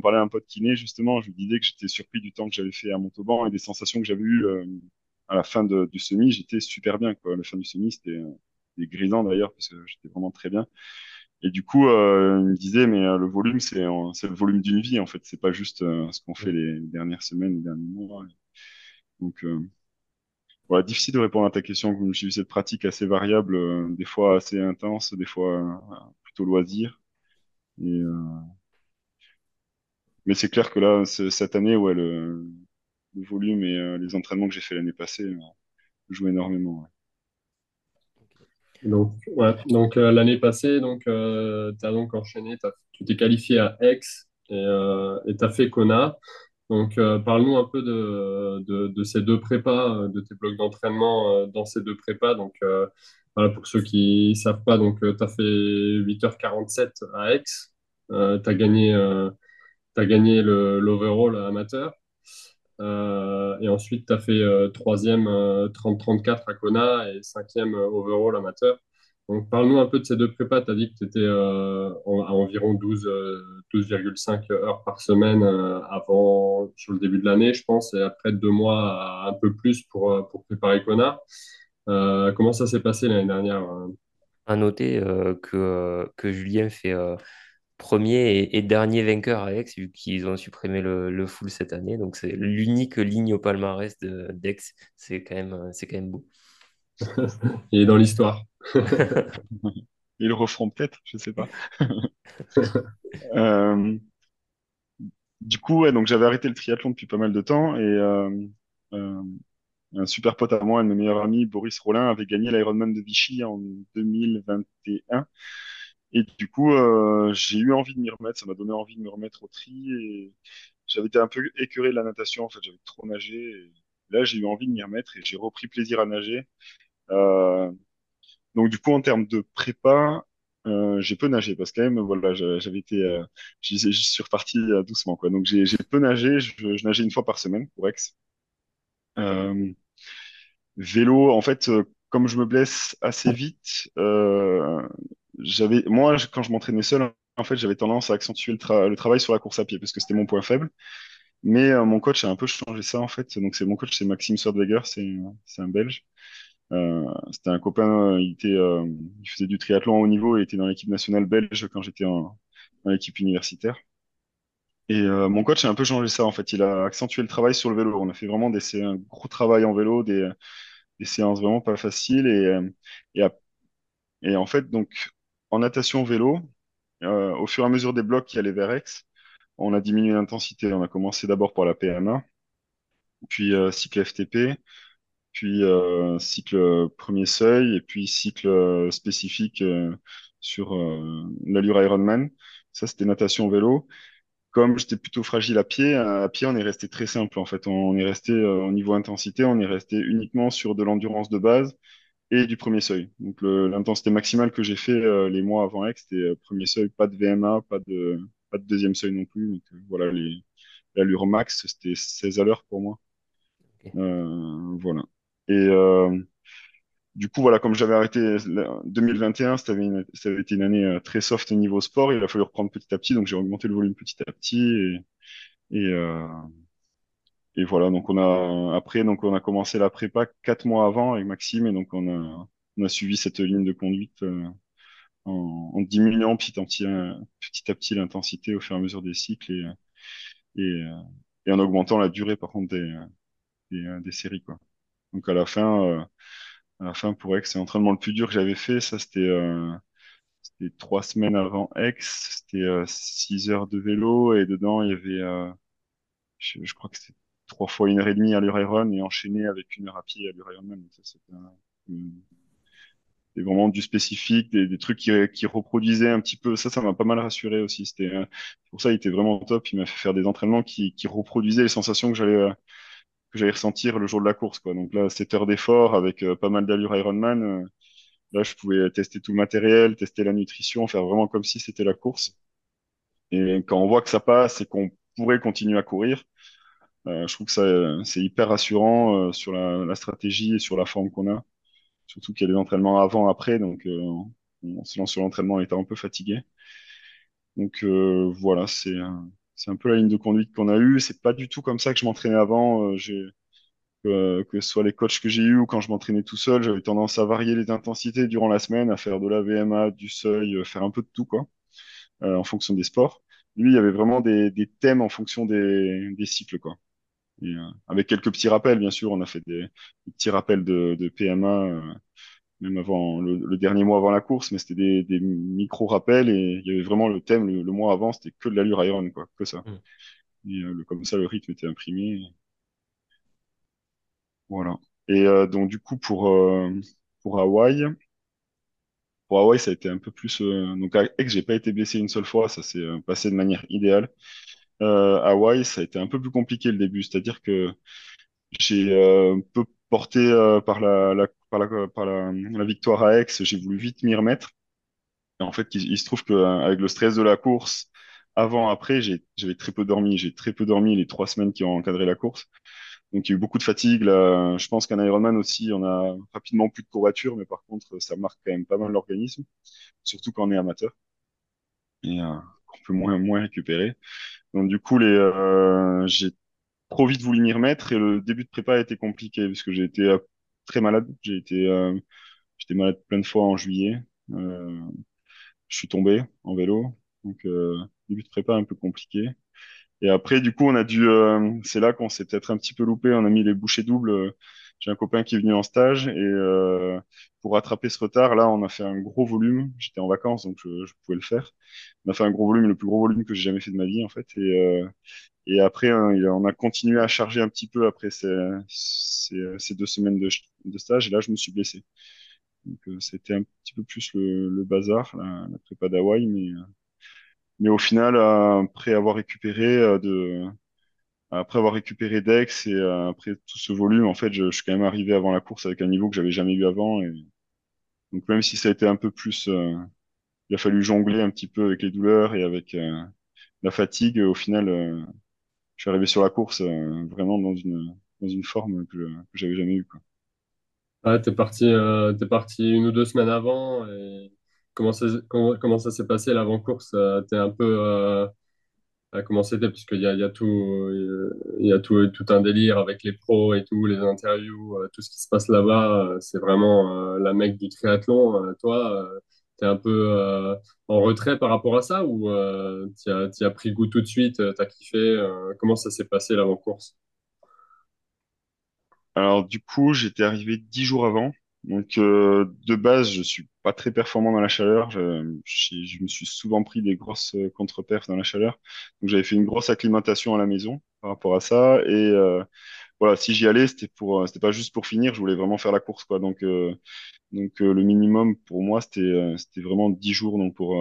parlais à un pote kiné justement, je lui disais que j'étais surpris du temps que j'avais fait à Montauban et des sensations que j'avais eues à la fin du semi, j'étais super bien quoi. La fin du semi, c'était grisant d'ailleurs parce que j'étais vraiment très bien. Et du coup, il me disait mais le volume, c'est le volume d'une vie en fait, c'est pas juste ce qu'on fait les dernières semaines, les derniers mois. Donc voilà, difficile de répondre à ta question. J'ai eu cette pratique assez variable, des fois assez intense, des fois plutôt loisir. Et, mais c'est clair que là, cette année, ouais, le volume et les entraînements que j'ai fait l'année passée jouent énormément. Ouais. Donc, l'année passée, tu as donc enchaîné, tu t'es qualifié à Aix et tu as fait Kona. Donc, parle-nous un peu de ces deux prépas, de tes blocs d'entraînement dans ces deux prépas. Donc, voilà, pour ceux qui ne savent pas, tu as fait 8h47 à Aix. Tu as gagné, l'overall amateur. Et ensuite, tu as fait 3e 30-34 à Kona et 5e overall amateur. Donc, parle-nous un peu de ces deux prépas. Tu as dit que tu étais à environ 12,5 heures par semaine sur le début de l'année, je pense, et après 2 mois, un peu plus pour préparer Kona. Comment ça s'est passé l'année dernière? À noter que Julien fait premier et dernier vainqueur à Aix, vu qu'ils ont supprimé le full cette année. Donc, c'est l'unique ligne au palmarès d'Aix. C'est quand même beau. Il est dans l'histoire. Ils le referont peut-être, je sais pas. Du coup, ouais, donc j'avais arrêté le triathlon depuis pas mal de temps et un super pote à moi, un de mes meilleurs amis, Boris Rollin, avait gagné l'Ironman de Vichy en 2021. Et du coup, j'ai eu envie de m'y remettre, ça m'a donné envie de me remettre au tri et j'avais été un peu écœuré de la natation, en fait, j'avais trop nagé. Et là, j'ai eu envie de m'y remettre et j'ai repris plaisir à nager. Donc du coup en termes de prépa, j'ai peu nagé parce que quand même voilà j'avais été, je suis reparti doucement quoi. Donc j'ai peu nagé, je nageais une fois par semaine pour Aix. Vélo en fait comme je me blesse assez vite, quand je m'entraînais seul en fait j'avais tendance à accentuer le travail sur la course à pied parce que c'était mon point faible. Mais mon coach a un peu changé ça en fait. Donc c'est mon coach, c'est Maxime Svartweger, c'est un Belge. C'était un copain, il faisait du triathlon à haut niveau, il était dans l'équipe nationale belge quand j'étais dans l'équipe universitaire. Et mon coach a un peu changé ça en fait, il a accentué le travail sur le vélo. On a fait vraiment un gros travail en vélo, des séances vraiment pas faciles. Et en fait, donc en natation vélo, au fur et à mesure des blocs qui allaient vers Aix, on a diminué l'intensité. On a commencé d'abord par la PMA, puis cycle FTP, puis cycle premier seuil, et puis cycle spécifique sur l'allure Ironman. Ça, c'était natation vélo. Comme j'étais plutôt fragile à pied, on est resté très simple. En fait, on est resté au niveau intensité, on est resté uniquement sur de l'endurance de base et du premier seuil. Donc, l'intensité maximale que j'ai fait les mois avant Aix, c'était premier seuil, pas de VMA, pas de deuxième seuil non plus. Donc, voilà, l'allure max, c'était 16 à l'heure pour moi. Okay. Voilà. Et du coup, voilà, comme j'avais arrêté 2021, ça avait été une année très soft au niveau sport. Il a fallu reprendre petit à petit, donc j'ai augmenté le volume petit à petit. Et voilà, donc on a commencé la prépa 4 mois avant avec Maxime, et donc on a suivi cette ligne de conduite en diminuant petit à petit l'intensité au fur et à mesure des cycles et en augmentant la durée par contre des séries, quoi. Donc à la fin pour Aix, c'est l'entraînement le plus dur que j'avais fait. Ça, c'était 3 semaines avant Aix. C'était 6 heures de vélo et dedans il y avait je crois que c'était 3 fois 1h30 à l'Ur-Iron et enchaîné avec 1 heure à pied à l'Ur-Ironman. Ça, c'était vraiment du spécifique, des trucs qui reproduisaient un petit peu. Ça m'a pas mal rassuré aussi. Pour ça, il était vraiment top. Il m'a fait faire des entraînements qui reproduisaient les sensations que j'allais ressentir le jour de la course, quoi. Donc là, 7 heures d'effort avec pas mal d'allure Ironman. Là, je pouvais tester tout le matériel, tester la nutrition, faire vraiment comme si c'était la course. Et quand on voit que ça passe et qu'on pourrait continuer à courir, je trouve que ça, c'est hyper rassurant sur la stratégie et sur la forme qu'on a. Surtout qu'il y a des entraînements avant, après, donc on se lance sur l'entraînement en étant un peu fatigué. Donc voilà, c'est un peu la ligne de conduite qu'on a eue. C'est pas du tout comme ça que je m'entraînais avant. Que ce soit les coachs que j'ai eus ou quand je m'entraînais tout seul, j'avais tendance à varier les intensités durant la semaine, à faire de la VMA, du seuil, faire un peu de tout, quoi, en fonction des sports. Lui, il y avait vraiment des thèmes en fonction des cycles, quoi. Et, avec quelques petits rappels, bien sûr, on a fait des petits rappels de PMA, même avant le dernier mois avant la course, mais c'était des micro-rappels et il y avait vraiment le thème, le mois avant, c'était que de l'allure Iron, quoi, que ça. Et comme ça, le rythme était imprimé. Voilà. Et donc, du coup, pour Hawaï, ça a été un peu plus. Donc, à Aix, j'ai pas été blessé une seule fois, ça s'est passé de manière idéale. Hawaï, ça a été un peu plus compliqué le début, c'est-à-dire que j'ai un peu porté par la victoire à Aix, j'ai voulu vite m'y remettre. Et en fait, il se trouve qu'avec le stress de la course, avant, après, j'avais très peu dormi. J'ai très peu dormi les 3 semaines qui ont encadré la course. Donc, il y a eu beaucoup de fatigue. Là, je pense qu'un Ironman aussi, on a rapidement plus de courbatures, mais par contre, ça marque quand même pas mal l'organisme, surtout quand on est amateur. Et qu'on peut moins récupérer. Donc du coup, j'ai trop vite voulu m'y remettre et le début de prépa a été compliqué puisque j'ai été très malade. J'étais malade plein de fois en juillet. Je suis tombé en vélo, donc début de prépa un peu compliqué. Et après, du coup, on a dû. C'est là qu'on s'est peut-être un petit peu loupé. On a mis les bouchées doubles. J'ai un copain qui est venu en stage et pour rattraper ce retard, là, on a fait un gros volume. J'étais en vacances, donc je pouvais le faire. On a fait un gros volume, le plus gros volume que j'ai jamais fait de ma vie, en fait. Et après, on a continué à charger un petit peu après ces 2 semaines de stage. Et là, je me suis blessé. Donc, c'était un petit peu plus le bazar, la prépa d'Hawaï. Mais au final, après avoir récupéré Dex et après tout ce volume, en fait, je suis quand même arrivé avant la course avec un niveau que j'avais jamais eu avant. Et donc même si ça a été un peu plus, il a fallu jongler un petit peu avec les douleurs et avec la fatigue. Au final, je suis arrivé sur la course vraiment dans une forme que j'avais jamais eue, quoi. Ah, t'es parti 1 ou 2 semaines avant. Et comment ça s'est passé l'avant course? T'es un peu comment c'était, parce qu'il y a tout, il y a tout un délire avec les pros et tout, les interviews, tout ce qui se passe là-bas, c'est vraiment la mecque du triathlon. Toi, t'es un peu en retrait par rapport à ça, ou t'y as pris goût tout de suite, t'as kiffé? Comment ça s'est passé l'avant-course? Alors du coup, j'étais arrivé 10 jours avant, donc de base, je suis pas très performant dans la chaleur. Je me suis souvent pris des grosses contre-perfs dans la chaleur. Donc j'avais fait une grosse acclimatation à la maison par rapport à ça. Et voilà, si j'y allais, c'était pas juste pour finir. Je voulais vraiment faire la course, quoi. Donc le minimum pour moi, c'était vraiment 10 jours, donc pour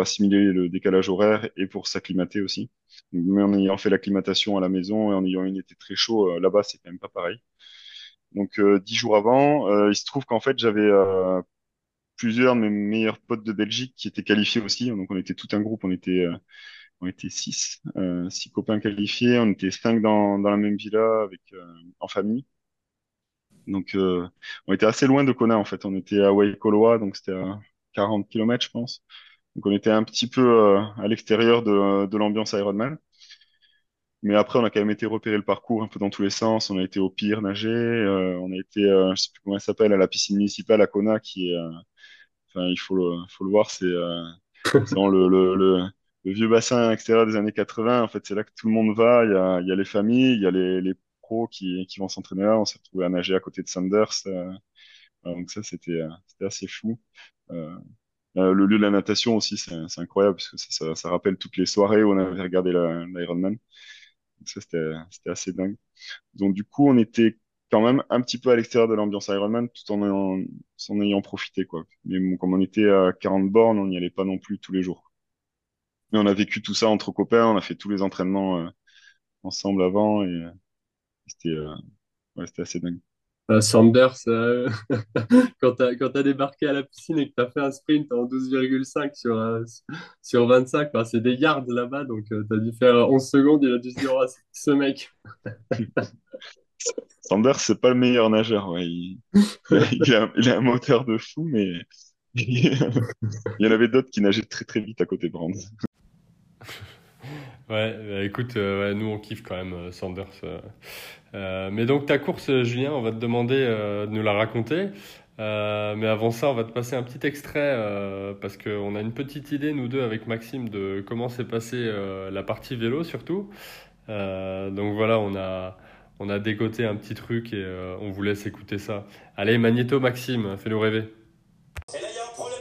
assimiler le décalage horaire et pour s'acclimater aussi. Donc même en ayant fait l'acclimatation à la maison et en ayant été très chaud, là-bas, c'est quand même pas pareil. Donc 10 jours avant, il se trouve qu'en fait j'avais plusieurs de mes meilleurs potes de Belgique qui étaient qualifiés aussi. Donc on était tout un groupe, on était 6, 6 copains qualifiés, on était 5 dans la même villa avec en famille. Donc on était assez loin de Kona en fait, on était à Waikoloa, donc c'était à 40 km je pense. Donc on était un petit peu à l'extérieur de l'ambiance Ironman. Mais après, on a quand même été repérer le parcours un peu dans tous les sens. On a été au Pire nager, on a été, je sais plus comment elle s'appelle, à la piscine municipale à Kona, qui est, enfin, il faut le voir, c'est dans le vieux bassin extérieur des années 80. En fait, c'est là que tout le monde va. Il y a les familles, il y a les pros qui vont s'entraîner là. On s'est retrouvé à nager à côté de Sanders. Donc ça, c'était assez fou. Le lieu de la natation aussi, c'est incroyable, parce que ça rappelle toutes les soirées où on avait regardé l'Ironman. Donc ça, c'était assez dingue. Donc du coup, on était quand même un petit peu à l'extérieur de l'ambiance Ironman, tout en s'en ayant profité, quoi. Mais bon, comme on était à 40 bornes, on n'y allait pas non plus tous les jours. Mais on a vécu tout ça entre copains, on a fait tous les entraînements ensemble avant, et c'était assez dingue. Sanders, quand t'as débarqué à la piscine et que t'as fait un sprint en 12,5 sur 25, enfin, c'est des yards là-bas, donc t'as dû faire 11 secondes, il a dû se dire, oh, c'est ce mec. Sanders, c'est pas le meilleur nageur, ouais. Il a un moteur de fou, mais il y en avait d'autres qui nageaient très très vite à côté de Brand. Ouais, bah écoute, nous on kiffe quand même Sanders. Mais donc ta course, Julien, on va te demander de nous la raconter. Mais avant ça, on va te passer un petit extrait parce qu'on a une petite idée, nous deux, avec Maxime, de comment s'est passée la partie vélo surtout. Donc voilà, on a dégoté un petit truc et on vous laisse écouter ça. Allez, Magnéto, Maxime, fais-nous rêver. Et là, il y a un problème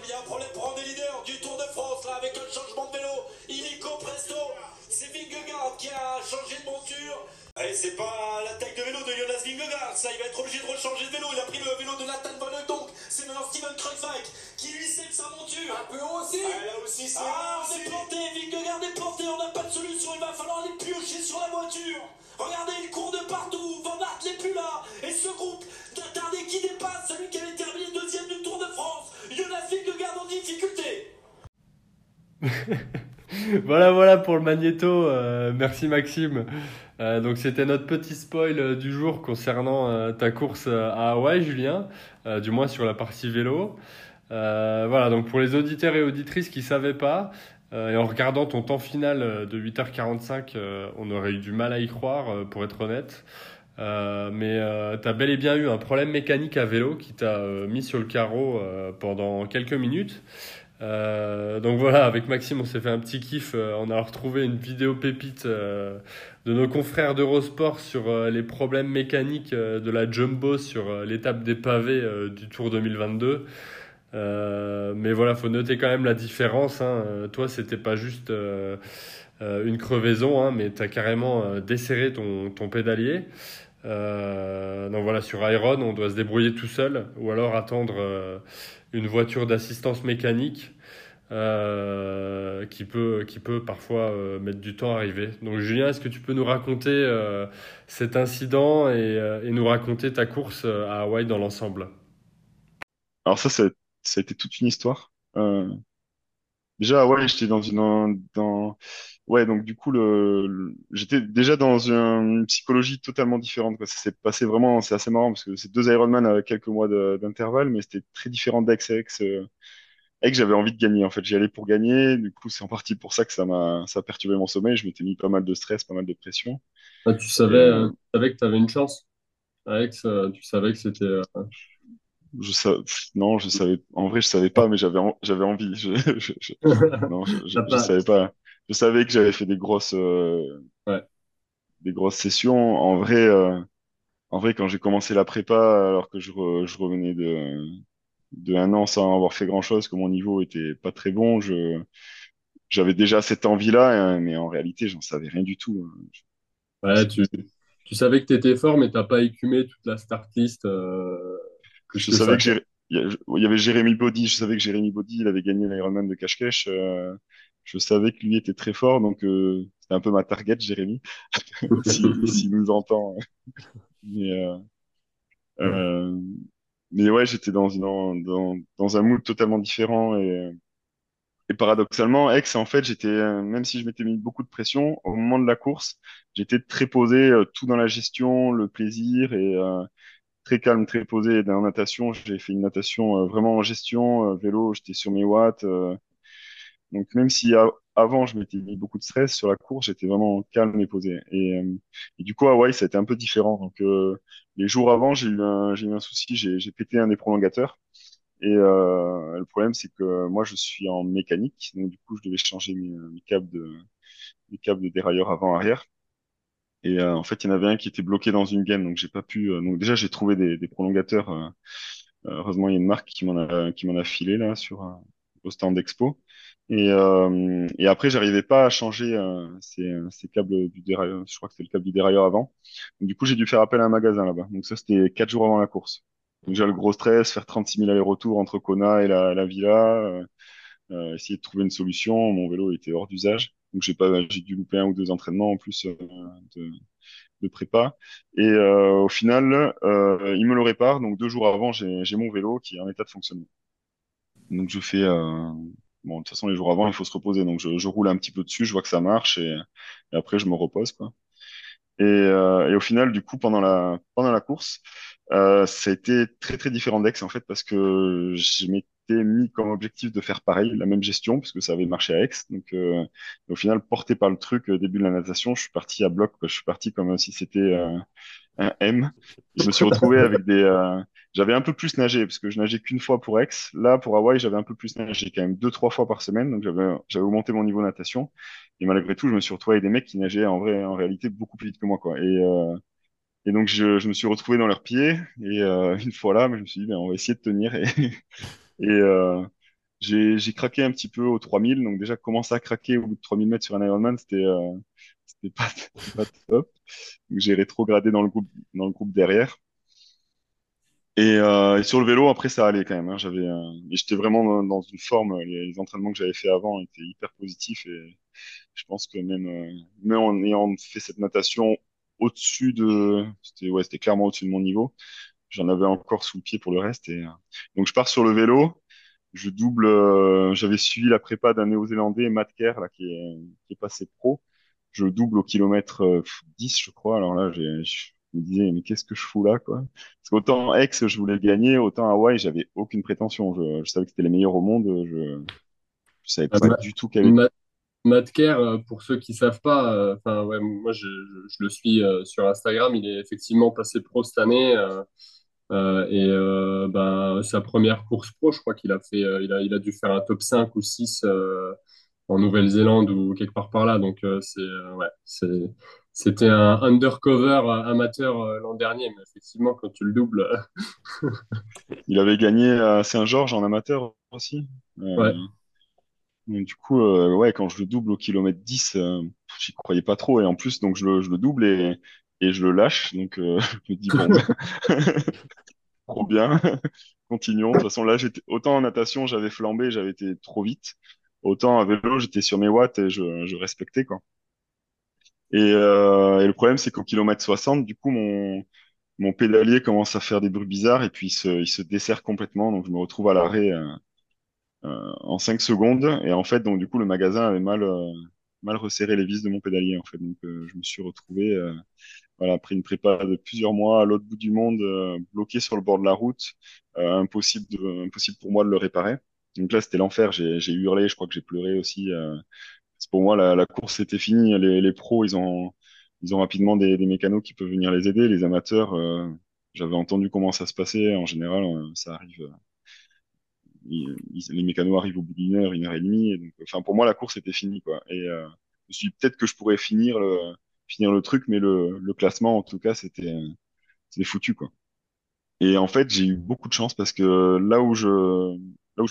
pour rendre leader du Tour de France là, avec le changement de vélo. Qui a changé de monture. Allez, c'est pas l'attaque de vélo de Jonas Vingegaard, ça, il va être obligé de rechanger de vélo. Il a pris le vélo de Nathan Van Heudenck. C'est maintenant Steven Kruijswijk qui lui cède sa monture. Un peu haut aussi. Ah, là aussi, c'est on est planté, Vingegaard est planté, on n'a pas de solution, il va falloir aller piocher sur la voiture. Regardez, il court de partout, Van Aert n'est plus là. Et ce groupe d'attardés qui dépasse celui qui avait terminé deuxième du Tour de France, Jonas Vingegaard en difficulté. Voilà pour le magnéto, merci Maxime. Donc c'était notre petit spoil du jour concernant ta course à Hawaï, Julien, du moins sur la partie vélo. Voilà, donc pour les auditeurs et auditrices qui ne savaient pas, et en regardant ton temps final de 8h45, on aurait eu du mal à y croire, pour être honnête. Mais tu as bel et bien eu un problème mécanique à vélo qui t'a mis sur le carreau pendant quelques minutes. Donc voilà, avec Maxime on s'est fait un petit kiff, on a retrouvé une vidéo pépite de nos confrères d'Eurosport sur les problèmes mécaniques de la Jumbo sur l'étape des pavés du Tour 2022. Mais voilà, faut noter quand même la différence, hein. Toi c'était pas juste une crevaison, hein, mais t'as carrément desserré ton pédalier. Donc voilà, sur Iron on doit se débrouiller tout seul ou alors attendre une voiture d'assistance mécanique qui peut parfois mettre du temps à arriver. Donc Julien, est-ce que tu peux nous raconter cet incident et nous raconter ta course à Hawaï dans l'ensemble? Alors ça a été toute une histoire. Déjà à Hawaï, j'étais donc du coup j'étais déjà dans une psychologie totalement différente, quoi. Ça s'est passé vraiment, c'est assez marrant parce que c'est deux Ironman avec quelques mois d'intervalle, mais c'était très différent d'Aix, j'avais envie de gagner en fait, j'y allais pour gagner, du coup c'est en partie pour ça que ça a perturbé mon sommeil, je m'étais mis pas mal de stress, pas mal de pression. Ah, tu savais que tu avais une chance à Aix, tu savais que c'était... Non, je savais, en vrai je savais pas, mais j'avais envie, je savais pas. Je savais que j'avais fait des grosses sessions. En vrai, quand j'ai commencé la prépa, alors que je revenais de un an sans avoir fait grand-chose, que mon niveau était pas très bon, j'avais déjà cette envie-là, hein, mais en réalité, j'en savais rien du tout. Ouais, tu savais que t'étais fort, mais t'as pas écumé toute la start list. Il y avait Jérémy Baudi. Je savais que Jérémy Baudi, il avait gagné l'Ironman de Cashkesh. Je savais que lui était très fort, donc c'était un peu ma target, Jérémy, s'il nous entend. Mais ouais, j'étais dans un mood totalement différent. Et paradoxalement, Aix, en fait, j'étais, même si je m'étais mis beaucoup de pression, au moment de la course, j'étais très posé, tout dans la gestion, le plaisir, et très calme, très posé. Dans la natation, j'ai fait une natation vraiment en gestion, vélo, j'étais sur mes watts. Donc, même si avant, je m'étais mis beaucoup de stress sur la course, j'étais vraiment calme et posé. Et du coup, à Hawaï, ça a été un peu différent. Donc, les jours avant, j'ai eu un souci, j'ai pété un des prolongateurs. Et le problème, c'est que moi, je suis en mécanique. Donc, du coup, je devais changer mes câbles de dérailleur avant-arrière. Et en fait, il y en avait un qui était bloqué dans une gaine. Donc, j'ai pas pu. Donc, déjà, j'ai trouvé des prolongateurs. Heureusement, il y a une marque qui m'en a filé là au stand d'expo. Et après, j'arrivais pas à changer ces câbles du dérailleur. Je crois que c'était le câble du dérailleur avant. Donc, du coup, j'ai dû faire appel à un magasin là-bas. Donc ça, c'était 4 jours avant la course. Donc, déjà le gros stress, faire 36 000 allers-retours entre Kona et la villa, essayer de trouver une solution. Mon vélo était hors d'usage, donc j'ai dû louper 1 ou 2 entraînements en plus de prépa. Et au final, il me le répare. Donc 2 jours avant, j'ai mon vélo qui est en état de fonctionnement. Donc je fais bon, de toute façon, les jours avant, il faut se reposer. Donc, je roule un petit peu dessus, je vois que ça marche et après, je me repose, quoi. Et au final, du coup, pendant la course, ça a été très, très différent d'Aix, en fait, parce que je m'étais mis comme objectif de faire pareil, la même gestion, parce que ça avait marché à Aix. Donc, au final, porté par le truc, début de la natation, je suis parti à bloc, quoi. Je suis parti comme si c'était un M. Je me suis retrouvé avec des... J'avais un peu plus nagé, parce que je nageais qu'une fois pour Aix. Là, pour Hawaï, j'avais un peu plus nagé, quand même 2-3 fois par semaine. Donc, j'avais augmenté mon niveau de natation. Et malgré tout, je me suis retrouvé avec des mecs qui nageaient en réalité beaucoup plus vite que moi, quoi. Et donc, je me suis retrouvé dans leurs pieds. Et une fois là, je me suis dit, ben, on va essayer de tenir. J'ai craqué un petit peu aux 3000. Donc, déjà, commencer à craquer au bout de 3000 mètres sur un Ironman, c'était pas top. Donc, j'ai rétrogradé dans le groupe derrière. Et sur le vélo, après, ça allait quand même, hein. Et j'étais vraiment dans une forme. Les entraînements que j'avais fait avant étaient hyper positifs. Et je pense que même en ayant fait cette natation au-dessus c'était clairement au-dessus de mon niveau. J'en avais encore sous le pied pour le reste. Donc, je pars sur le vélo. Je double. J'avais suivi la prépa d'un Néo-Zélandais, Matt Kerr, là, qui est passé pro. Je double au kilomètre 10, je crois. Alors là, je me disais, mais qu'est-ce que je fous là, quoi? Parce qu'autant Aix, je voulais gagner, autant Hawaï, j'avais aucune prétention. Je savais que c'était les meilleurs au monde. Je savais pas du tout quel était. Matt Kerr, pour ceux qui savent pas, ouais, moi je le suis sur Instagram. Il est effectivement passé pro cette année sa première course pro, je crois qu'il a fait, il a dû faire un top 5 ou 6 en Nouvelle-Zélande ou quelque part par là. Donc c'était un undercover amateur l'an dernier, mais effectivement, quand tu le doubles... Il avait gagné à Saint-Georges en amateur aussi. Ouais. Donc, du coup, ouais, quand je le double au kilomètre 10, j'y croyais pas trop. Et en plus, donc je le double et je le lâche. Donc, je me dis, bon, trop bien, continuons. De toute façon, là, autant en natation, j'avais flambé, j'avais été trop vite. Autant à vélo, j'étais sur mes watts et je respectais, quoi. Et le problème, c'est qu'au kilomètre 60, du coup, mon pédalier commence à faire des bruits bizarres et puis il se dessert complètement. Donc, je me retrouve à l'arrêt en 5 secondes. Et en fait, donc, du coup, le magasin avait mal resserré les vis de mon pédalier, en fait. Donc, je me suis retrouvé, voilà, après une prépa de plusieurs mois à l'autre bout du monde, bloqué sur le bord de la route, impossible pour moi de le réparer. Donc là, c'était l'enfer. J'ai hurlé, je crois que j'ai pleuré aussi. Pour moi, la course était finie. Les pros, ils ont rapidement des mécanos qui peuvent venir les aider. Les amateurs, j'avais entendu comment ça se passait. En général, ça arrive. Les mécanos arrivent au bout d'1 heure, 1 heure et demie. Et donc, enfin, pour moi, la course était finie, quoi. Et je me suis dit, peut-être que je pourrais finir le truc, mais le classement, en tout cas, c'était foutu, quoi. Et en fait, j'ai eu beaucoup de chance parce que là où je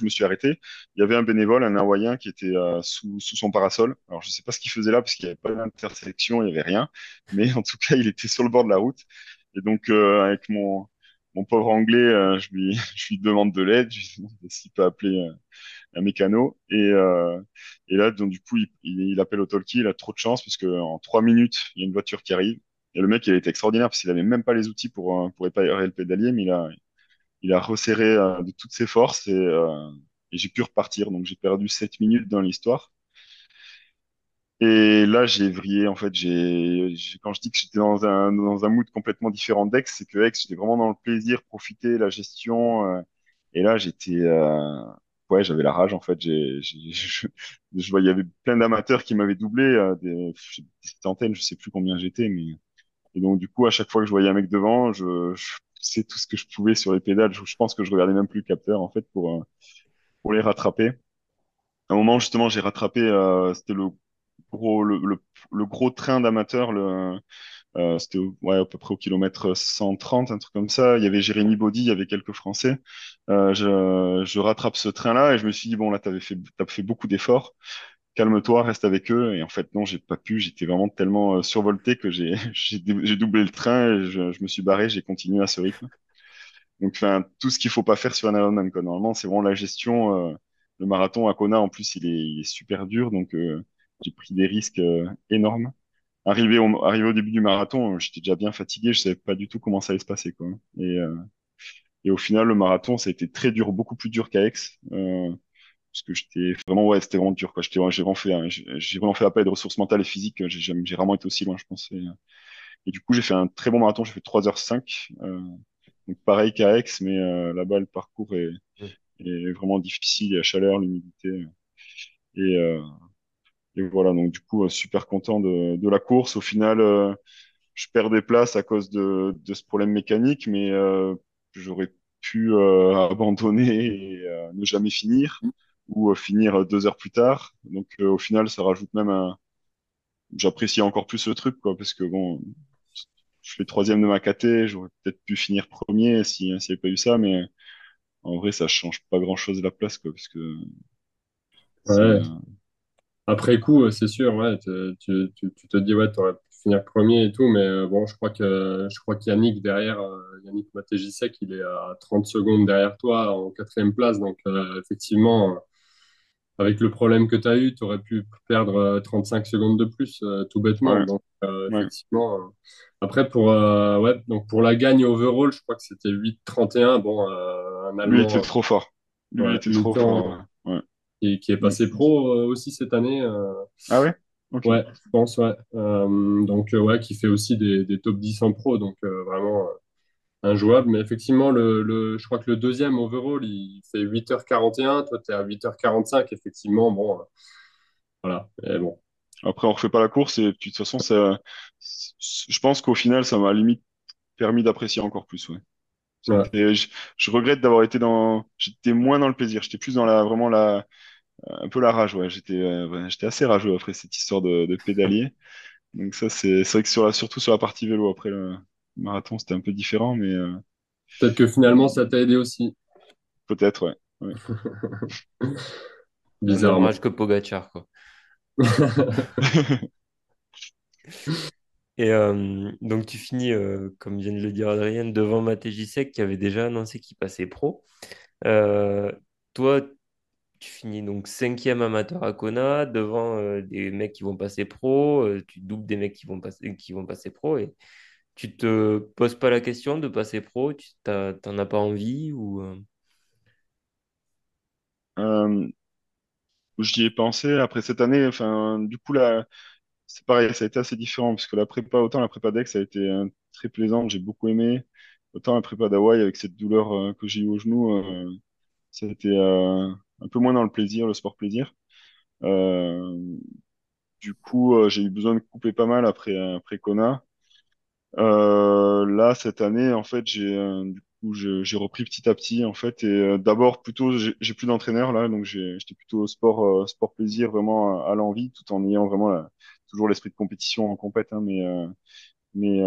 me suis arrêté, il y avait un bénévole, un Hawaïen qui était sous son parasol. Alors, je ne sais pas ce qu'il faisait là, parce qu'il n'y avait pas d'intersection, il n'y avait rien. Mais en tout cas, il était sur le bord de la route. Et donc, avec mon pauvre anglais, je lui demande de l'aide. Je lui demande s'il peut appeler un mécano. Et là, donc, du coup, il appelle au talkie. Il a trop de chance, parce qu'en 3 minutes, il y a une voiture qui arrive. Et le mec, il était extraordinaire, parce qu'il n'avait même pas les outils pour réparer le pédalier, mais il a resserré de toutes ses forces et j'ai pu repartir. Donc, j'ai perdu 7 minutes dans l'histoire. Et là, j'ai vrillé. En fait, quand je dis que j'étais dans un mood complètement différent d'Aix, c'est que Aix, j'étais vraiment dans le plaisir, profiter, la gestion. Et là, j'étais ouais, j'avais la rage en fait. Je voyais, il y avait plein d'amateurs qui m'avaient doublé, des centaines, je sais plus combien j'étais, mais et donc du coup à chaque fois que je voyais un mec devant, je poussais tout ce que je pouvais sur les pédales. Je pense que je regardais même plus le capteur en fait pour les rattraper. À un moment justement j'ai rattrapé, c'était le gros train d'amateurs, c'était ouais, à peu près au kilomètre 130, un truc comme ça. Il y avait Jérémy Baudi, il y avait quelques Français. Je rattrape ce train-là et je me suis dit, bon, là, t'as fait beaucoup d'efforts. Calme-toi, reste avec eux. Et en fait, non, j'ai pas pu. J'étais vraiment tellement survolté que j'ai doublé le train et je me suis barré. J'ai continué à ce rythme. Donc, enfin, tout ce qu'il faut pas faire sur un Ironman, quoi. Normalement, c'est vraiment la gestion. Le marathon à Kona, en plus, il est super dur. Donc, j'ai pris des risques énormes. Arrivé au début du marathon, j'étais déjà bien fatigué, je savais pas du tout comment ça allait se passer, quoi. Et au final, le marathon, ça a été très dur, beaucoup plus dur qu'à Aix, parce que c'était vraiment dur, quoi. J'ai vraiment fait appel à des ressources mentales et physiques. J'ai rarement été aussi loin, je pense. Et du coup, j'ai fait un très bon marathon, j'ai fait 3h05, donc pareil qu'à Aix, mais là-bas, le parcours est vraiment difficile, il y a la chaleur, l'humidité, et voilà, donc du coup, super content de la course. Au final, je perds des places à cause de ce problème mécanique, mais j'aurais pu abandonner et ne jamais finir, ou finir 2 heures plus tard. Donc au final, ça rajoute même un... J'apprécie encore plus le truc, quoi, parce que bon, je fais troisième de ma KT, j'aurais peut-être pu finir premier s'il n'y avait pas eu ça, mais en vrai, ça change pas grand-chose la place, quoi, parce que... Ouais. Après coup, c'est sûr, ouais, tu te dis, ouais, t'aurais pu finir premier et tout, mais bon, je crois que Yannick derrière, Yannick Matégisa, il est à 30 secondes derrière toi en 4e place. Donc, effectivement, avec le problème que tu as eu, tu aurais pu perdre 35 secondes de plus, tout bêtement. Ouais. Donc, effectivement, après, pour la gagne overall, je crois que c'était 8,31. Bon, un Allemand. Lui était trop fort. Lui était trop fort. Ouais. Qui est passé pro aussi cette année. Ah ouais? Okay. Ouais, je pense, ouais. Donc, ouais, qui fait aussi des top 10 en pro, donc vraiment injouable. Mais effectivement, je crois que le 2e overall, il fait 8h41, toi, t'es à 8h45, effectivement, bon, voilà, et bon. Après, on refait pas la course, et puis de toute façon, je pense qu'au final, ça m'a limite permis d'apprécier encore plus, ouais. Ouais. Et je regrette d'avoir été j'étais moins dans le plaisir, j'étais plus dans un peu la rage, ouais. J'étais assez rageux après cette histoire de pédalier. Donc ça, c'est vrai que surtout sur la partie vélo, après le marathon, c'était un peu différent, mais... Peut-être que finalement, ça t'a aidé aussi. Peut-être, ouais. Bizarrement. Dommage que Pogacar, quoi. Et donc, tu finis, comme vient de le dire Adrien, devant Matégisa qui avait déjà annoncé qu'il passait pro. Toi, tu finis donc 5e amateur à Kona, devant des mecs qui vont passer pro, tu doubles des mecs qui vont passer pro, et tu te poses pas la question de passer pro, tu t'en as pas envie ou... J'y ai pensé après cette année, enfin, du coup, là... C'est pareil, ça a été assez différent parce que autant la prépa d'Aix, ça a été très plaisante, j'ai beaucoup aimé. Autant la prépa d'Hawaï, avec cette douleur que j'ai eue au genou, ça a été un peu moins dans le plaisir, le sport plaisir. Du coup, j'ai eu besoin de couper pas mal après Kona. Là, cette année, en fait, j'ai repris petit à petit, en fait. Et d'abord, plutôt, j'ai plus d'entraîneur là, donc j'étais plutôt au sport plaisir, vraiment à l'envie, tout en ayant vraiment toujours l'esprit de compétition en compète, hein, mais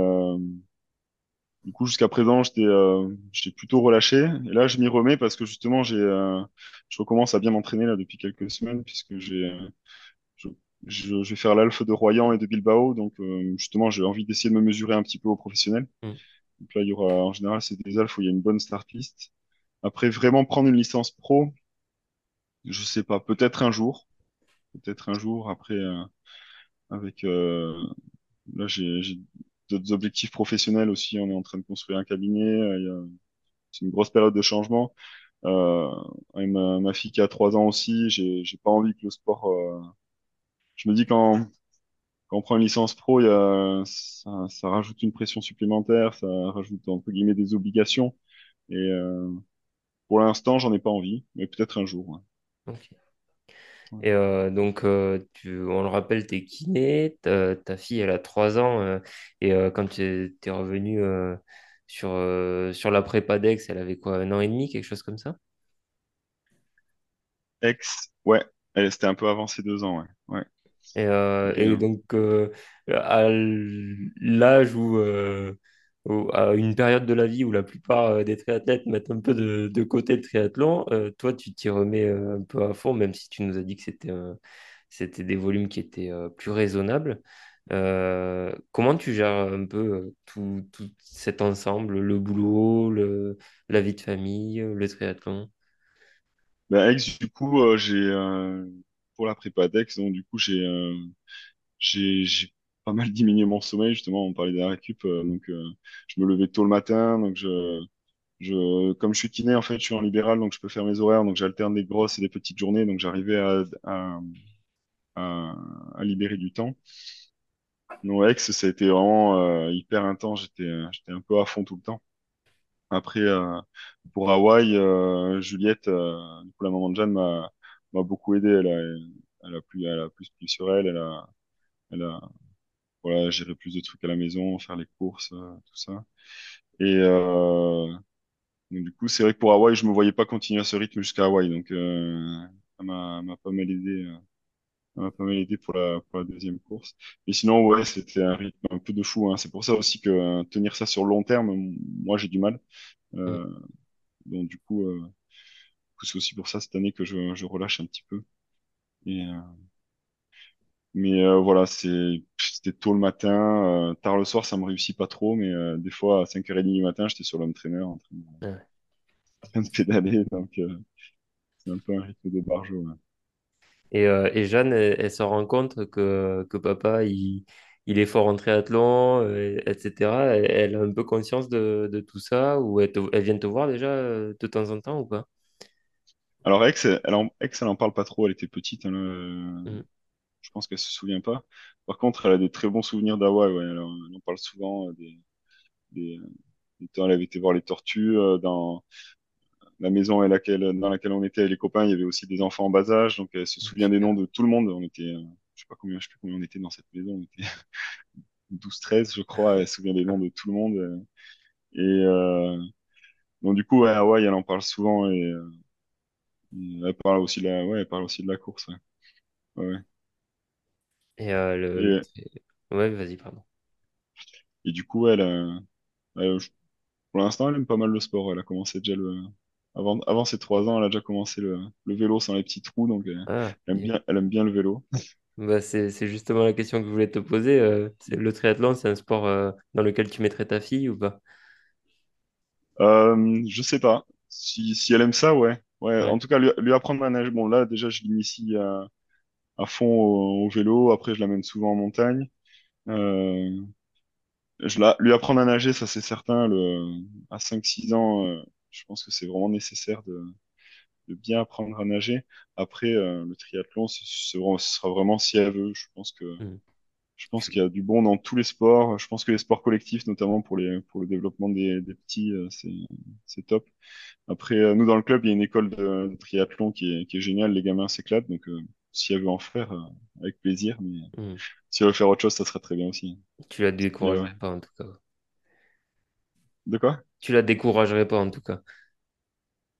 du coup jusqu'à présent j'ai plutôt relâché et là je m'y remets parce que justement je recommence à bien m'entraîner là depuis quelques semaines puisque je vais faire l'Alphe de Royan et de Bilbao, donc justement j'ai envie d'essayer de me mesurer un petit peu aux professionnels. Donc là il y aura, en général c'est des Alphes où il y a une bonne start list. Après vraiment prendre une licence pro, je sais pas, peut-être un jour après avec là j'ai d'autres objectifs professionnels aussi, on est en train de construire un cabinet, c'est une grosse période de changement, avec ma fille qui a 3 ans aussi, j'ai pas envie que le sport je me dis quand on prend une licence pro, ça rajoute une pression supplémentaire, ça rajoute entre guillemets des obligations, et Pour l'instant, j'en ai pas envie, mais peut-être un jour. Ouais. Okay. Ouais. Et donc, on le rappelle, tu es kiné, ta fille, elle a 3 ans, et quand tu es revenu sur la prépa d'Aix, elle avait quoi, 1 an et demi, quelque chose comme ça? Aix, ouais, elle était un peu avancée 2 ans, ouais. Et donc, à l'âge où, à une période de la vie où la plupart des triathlètes mettent un peu de côté le triathlon, toi, tu t'y remets un peu à fond, même si tu nous as dit que c'était des volumes qui étaient plus raisonnables. Comment tu gères un peu tout cet ensemble, le boulot, la vie de famille, le triathlon? Bah, Aix, du coup, pour la prépa d'Aix, donc du coup, j'ai pas mal diminué mon sommeil, justement, on parlait de la récup, donc je me levais tôt le matin, donc comme je suis kiné, en fait, je suis en libéral, donc je peux faire mes horaires, donc j'alterne des grosses et des petites journées, donc j'arrivais à libérer du temps. Donc Aix, ça a été vraiment hyper intense, j'étais un peu à fond tout le temps. Après, pour Hawaï, Juliette, du coup, la maman de Jeanne m'a beaucoup aidé, elle a plus pris sur elle, elle a voilà, gérer plus de trucs à la maison, faire les courses, tout ça. Et donc, du coup, c'est vrai que pour Hawaï, je me voyais pas continuer à ce rythme jusqu'à Hawaï. Donc, elle m'a pas mal aidé, pour la deuxième course. Mais sinon, ouais, c'était un rythme un peu de fou, hein. C'est pour ça aussi que tenir ça sur le long terme, moi, j'ai du mal. Donc, du coup, c'est aussi pour ça cette année que je relâche un petit peu. Et mais voilà, c'était tôt le matin, tard le soir, ça me réussit pas trop, mais des fois à 5h30 du matin, j'étais sur l'home trainer en train de pédaler, donc c'est un peu un rythme de barjo. Ouais. Et Jeanne, elle s'en rend compte que papa, il est fort en triathlon, etc. Elle a un peu conscience de tout ça, ou elle vient te voir déjà de temps en temps ou pas? Alors, Aix, elle en parle pas trop, elle était petite, hein, je pense qu'elle se souvient pas. Par contre, elle a des très bons souvenirs d'Hawaï. Ouais. Elle en parle souvent. Elle avait été voir les tortues dans la maison dans laquelle on était avec les copains. Il y avait aussi des enfants en bas âge. Donc, elle se souvient des noms de tout le monde. On était, je sais plus combien on était dans cette maison. On était 12-13, je crois. Elle se souvient des noms de tout le monde. Et donc, du coup, ouais, Hawaï, elle en parle souvent. Et elle parle aussi de la course. Ouais. Ouais. Ouais, vas-y, pardon. Et du coup, pour l'instant, elle aime pas mal le sport. Elle a commencé déjà avant ses 3 ans, elle a déjà commencé le vélo sans les petits trous, donc elle aime bien le vélo. Bah, c'est justement la question que je voulais te poser. Le triathlon, c'est un sport dans lequel tu mettrais ta fille ou pas? Je sais pas. Si elle aime ça, ouais. Ouais. En tout cas, lui apprendre à nager. Bon, là, déjà, je l'initie à fond au vélo. Après, je l'amène souvent en montagne. Lui apprendre à nager, ça c'est certain. À 5-6 ans, je pense que c'est vraiment nécessaire de bien apprendre à nager. Après, le triathlon, ce sera vraiment si elle veut. Je pense qu'il y a du bon dans tous les sports. Je pense que les sports collectifs, notamment pour le développement des petits, c'est top. Après, nous, dans le club, il y a une école de triathlon qui est géniale. Les gamins s'éclatent. Donc, si elle veut en faire, avec plaisir. Mais si elle veut faire autre chose, ça serait très bien aussi. Tu la découragerais pas, en tout cas. De quoi? Tu la découragerais pas, en tout cas.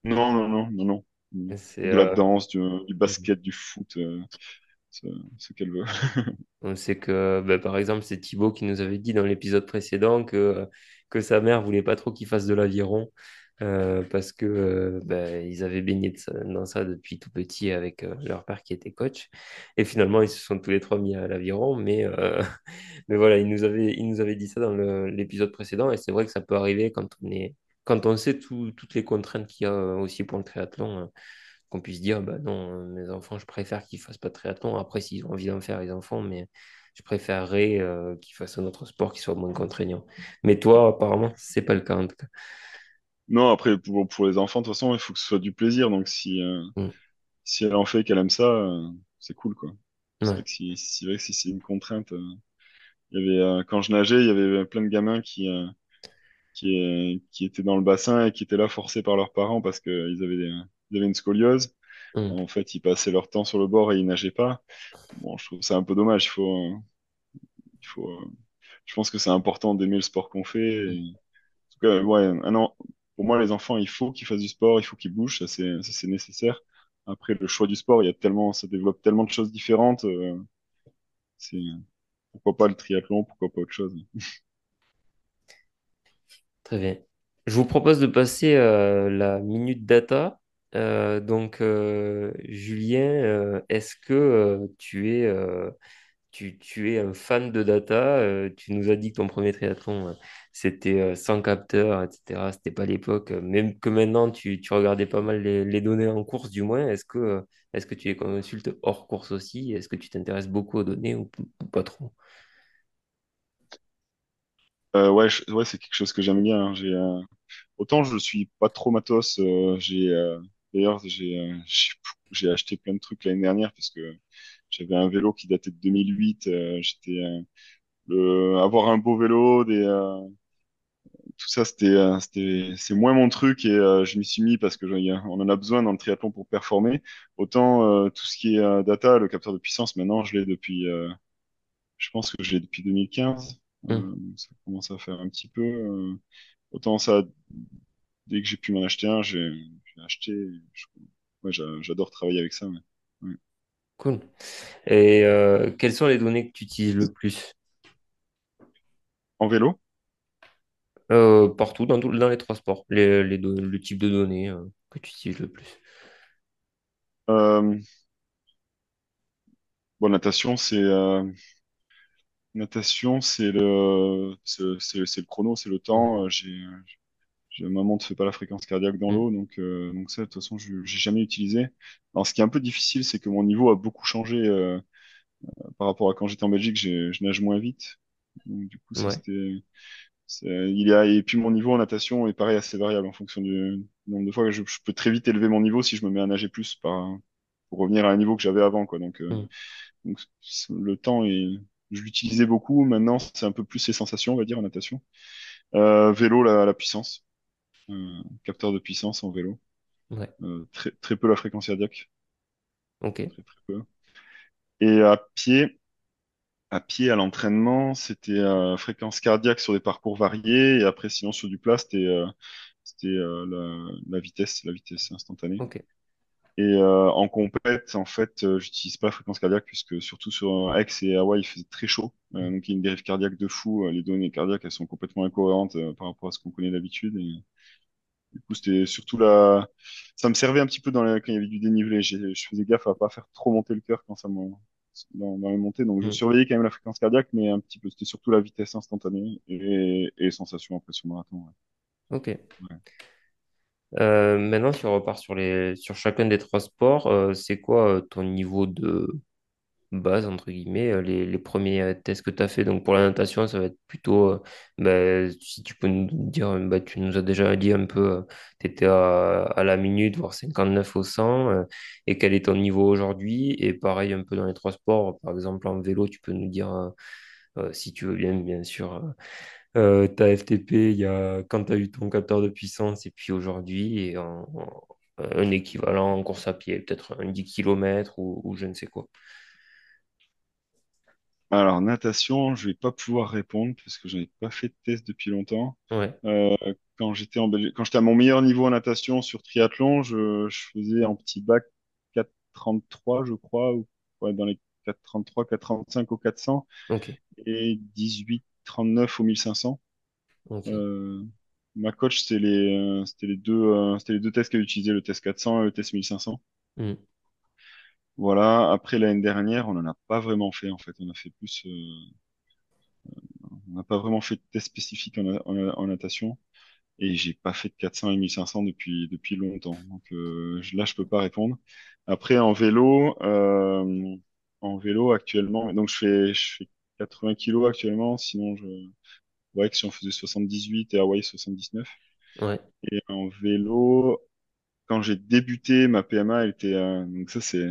Non, non, non, non, non. De la danse, du basket, du foot, ce qu'elle veut. On sait que, bah, par exemple, c'est Thibaut qui nous avait dit dans l'épisode précédent que sa mère voulait pas trop qu'il fasse de l'aviron. Parce que ils avaient baigné dans ça depuis tout petit avec leur père qui était coach, et finalement ils se sont tous les 3 mis à l'aviron, mais voilà, il nous avait dit ça dans l'épisode précédent, et c'est vrai que ça peut arriver quand on sait toutes les contraintes qu'il y a aussi pour le triathlon, qu'on puisse dire bah non, mes enfants, je préfère qu'ils fassent pas de triathlon. Après, s'ils ont envie d'en faire, ils en font, mais je préférerais qu'ils fassent un autre sport qui soit moins contraignant. Mais toi, apparemment, c'est pas le cas, en tout cas. Non, après, pour les enfants, de toute façon, il faut que ce soit du plaisir. Donc, si elle en fait et qu'elle aime ça, c'est cool, quoi. Ouais. C'est vrai que si c'est une contrainte, quand je nageais, il y avait plein de gamins qui, euh, qui étaient dans le bassin et qui étaient là forcés par leurs parents parce qu'ils avaient, ils avaient une scoliose. En fait, ils passaient leur temps sur le bord et ils nageaient pas. Bon, je trouve ça un peu dommage. Je pense que c'est important d'aimer le sport qu'on fait. Et... En tout cas, ouais, pour moi, les enfants, il faut qu'ils fassent du sport, il faut qu'ils bougent, ça c'est nécessaire. Après, le choix du sport, ça développe tellement de choses différentes. Pourquoi pas le triathlon, pourquoi pas autre chose. Très bien. Je vous propose de passer la minute data. Julien, est-ce que tu es un fan de data? Tu nous as dit que ton premier triathlon, c'était sans capteur, etc. C'était pas l'époque. Même que maintenant, tu regardais pas mal les données en course, du moins. Est-ce que tu les consultes hors course aussi? Est-ce que tu t'intéresses beaucoup aux données ou pas trop? Ouais, c'est quelque chose que j'aime bien, hein. Autant je suis pas trop matos, d'ailleurs j'ai acheté plein de trucs l'année dernière parce que j'avais un vélo qui datait de 2008. Avoir un beau vélo, tout ça c'est moins mon truc, et je m'y suis mis parce que on en a besoin dans le triathlon pour performer. Autant tout ce qui est data, le capteur de puissance, maintenant je l'ai depuis, je pense que je l'ai depuis 2015. Ça commence à faire un petit peu. Autant ça, dès que j'ai pu m'en acheter un, j'ai acheté. Ouais, j'adore travailler avec ça. Ouais. Cool. Et quelles sont les données que tu utilises le plus? En vélo? Partout, dans les trois sports. Le type de données que tu utilises le plus. Bon, natation, c'est. Natation, c'est le chrono, c'est le temps. Ma montre ne fait pas la fréquence cardiaque dans l'eau, donc ça, de toute façon, je n'ai jamais utilisé. Alors, ce qui est un peu difficile, c'est que mon niveau a beaucoup changé par rapport à quand j'étais en Belgique. Je nage moins vite. Donc, du coup, ça, ouais. Et puis, mon niveau en natation est pareil, assez variable en fonction du nombre de fois que je peux très vite élever mon niveau si je me mets à nager plus pour revenir à un niveau que j'avais avant, quoi. Donc, le temps est... Je l'utilisais beaucoup. Maintenant, c'est un peu plus les sensations, on va dire, en natation. Vélo, la puissance. Capteur de puissance en vélo. Ouais. Très, très peu la fréquence cardiaque. Ok. Très, très peu. Et à pied, à l'entraînement, c'était fréquence cardiaque sur des parcours variés. Et après, sinon, sur du plat, c'était la vitesse instantanée. Ok. Et en compète, en fait, j'utilise pas la fréquence cardiaque puisque surtout sur Aix et Hawaï, il faisait très chaud. Donc il y a une dérive cardiaque de fou. Les données cardiaques, elles sont complètement incohérentes par rapport à ce qu'on connaît d'habitude. Et du coup, c'était surtout ça me servait un petit peu quand il y avait du dénivelé. Je faisais gaffe à pas faire trop monter le cœur quand dans les montées. Donc je surveillais quand même la fréquence cardiaque, mais un petit peu. C'était surtout la vitesse instantanée et sensations après sur marathon. Ouais. Ok. Ouais. Maintenant, si on repart sur chacun des trois sports, c'est quoi ton niveau de base, entre guillemets, les premiers tests que tu as fait? Donc, pour la natation, ça va être plutôt, si tu peux nous dire, tu nous as déjà dit un peu, tu étais à la minute, voire 59 au 100, et quel est ton niveau aujourd'hui? Et pareil, un peu dans les trois sports, par exemple en vélo, tu peux nous dire, si tu veux bien sûr. Ta FTP, quand tu as eu ton capteur de puissance, et puis aujourd'hui, et un équivalent en course à pied, peut-être un 10 km ou je ne sais quoi. Alors, natation, je ne vais pas pouvoir répondre parce que je n'avais pas fait de test depuis longtemps. Ouais. Quand j'étais à mon meilleur niveau en natation sur triathlon, je faisais en petit bac 4,33, je crois, dans les 4,33, 4,35 au 400, okay. Et 18,39 au 1500. Okay. Ma coach, c'était les deux tests qu'elle utilisait, le test 400 et le test 1500. Voilà. Après, l'année dernière, on n'en a pas vraiment fait, en fait. On n'a pas vraiment fait de test spécifique en natation. Et j'ai pas fait de 400 et 1500 depuis longtemps. Donc là, je peux pas répondre. Après, en vélo actuellement, donc je fais 80 kilos actuellement, sinon si on faisait 78 et Hawaii 79. Ouais. Et en vélo, quand j'ai débuté, ma PMA, elle était, donc ça c'est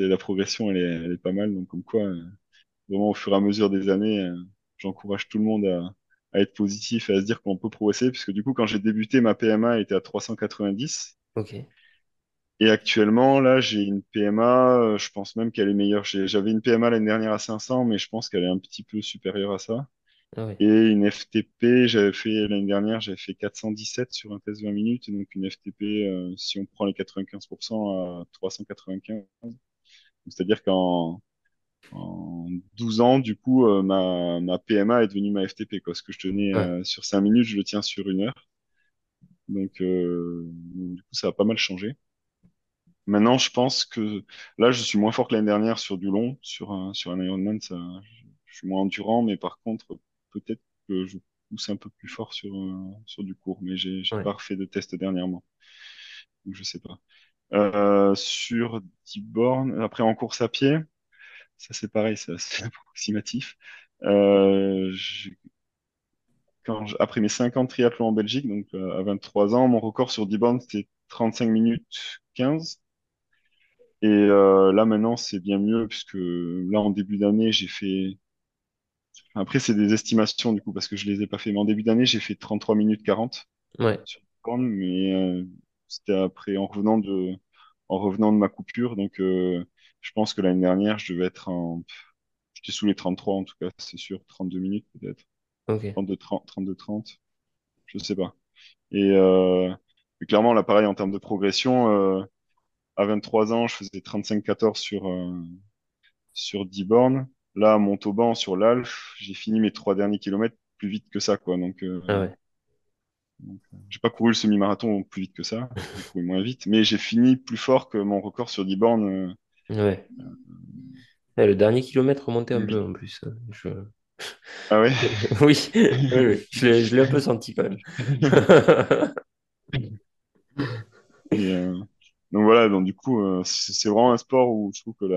la progression, elle est pas mal, donc comme quoi, vraiment au fur et à mesure des années, j'encourage tout le monde à à être positif et à se dire qu'on peut progresser, puisque du coup, quand j'ai débuté, ma PMA était à 390. Ok. Et actuellement, là, j'ai une PMA, je pense même qu'elle est meilleure. J'avais une PMA l'année dernière à 500, mais je pense qu'elle est un petit peu supérieure à ça. Ah oui. Et une FTP, l'année dernière, j'avais fait 417 sur un test de 20 minutes. Et donc, une FTP, si on prend les 95%, à 395. Donc, c'est-à-dire qu'en 12 ans, du coup, ma PMA est devenue ma FTP, quoi. Ce que je tenais Ouais. Sur 5 minutes, je le tiens sur 1 heure. Donc, du coup, ça a pas mal changé. Maintenant, je pense que là, je suis moins fort que l'année dernière sur du long, sur un Ironman, ça, je suis moins endurant, mais par contre, peut-être que je pousse un peu plus fort sur du court, mais j'ai Ouais. pas refait de test dernièrement, donc je sais pas. Sur 10 bornes, après en course à pied, ça c'est pareil, c'est assez approximatif. Euh, j'ai- Après mes 50 triathlons en Belgique, donc à 23 ans, mon record sur 10 bornes c'était 35 minutes 15. Et là maintenant c'est bien mieux puisque là en début d'année j'ai fait. Après c'est des estimations du coup parce que je les ai pas fait. Mais en début d'année j'ai fait 33 minutes 40 Ouais. sur le corne, mais c'était après en revenant de ma coupure. Donc je pense que l'année dernière je devais être j'étais sous les 33 en tout cas c'est sûr 32 minutes peut-être Ok. 32 30 32 30 je sais pas. Et mais clairement là pareil en termes de progression à 23 ans je faisais 35-14 sur 10 bornes. Là, à Montauban, sur l'Alpe, j'ai fini mes 3 derniers kilomètres plus vite que ça, quoi. Donc, Ah ouais. J'ai pas couru le semi-marathon plus vite que ça, j'ai couru moins vite, mais j'ai fini plus fort que mon record sur 10 bornes Ouais. Ouais, le dernier kilomètre remontait un plus peu vite. en plus. Ah ouais? Oui, oui, je l'ai un peu senti quand même. Et, donc voilà, donc du coup, c'est vraiment un sport où je trouve que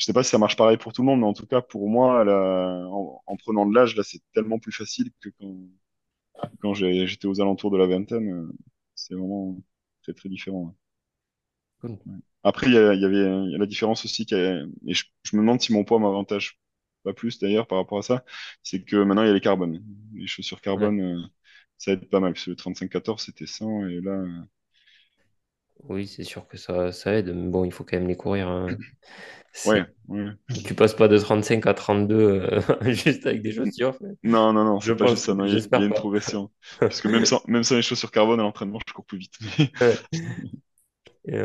je sais pas si ça marche pareil pour tout le monde, mais en tout cas pour moi, en prenant de l'âge, là, c'est tellement plus facile que quand j'étais aux alentours de la vingtaine, c'est vraiment très très différent. Ouais. Cool. Ouais. Après, il y a la différence aussi, et je me demande si mon poids m'avantage pas plus d'ailleurs par rapport à ça, c'est que maintenant il y a les carbones. Les chaussures Ouais. carbone, ça aide pas mal, parce que le 35-14 c'était 100, et là, Oui, c'est sûr que ça aide, mais bon, il faut quand même les courir, hein. ouais, C'est- ouais. Tu passes pas de 35 à 32 juste avec des chaussures. Non, non, non, Je c'est pas juste pense, ça, non, il y a j'espère une pas. progression. Parce que même sans les chaussures carbone à l'entraînement, je cours plus vite. Ouais. Et,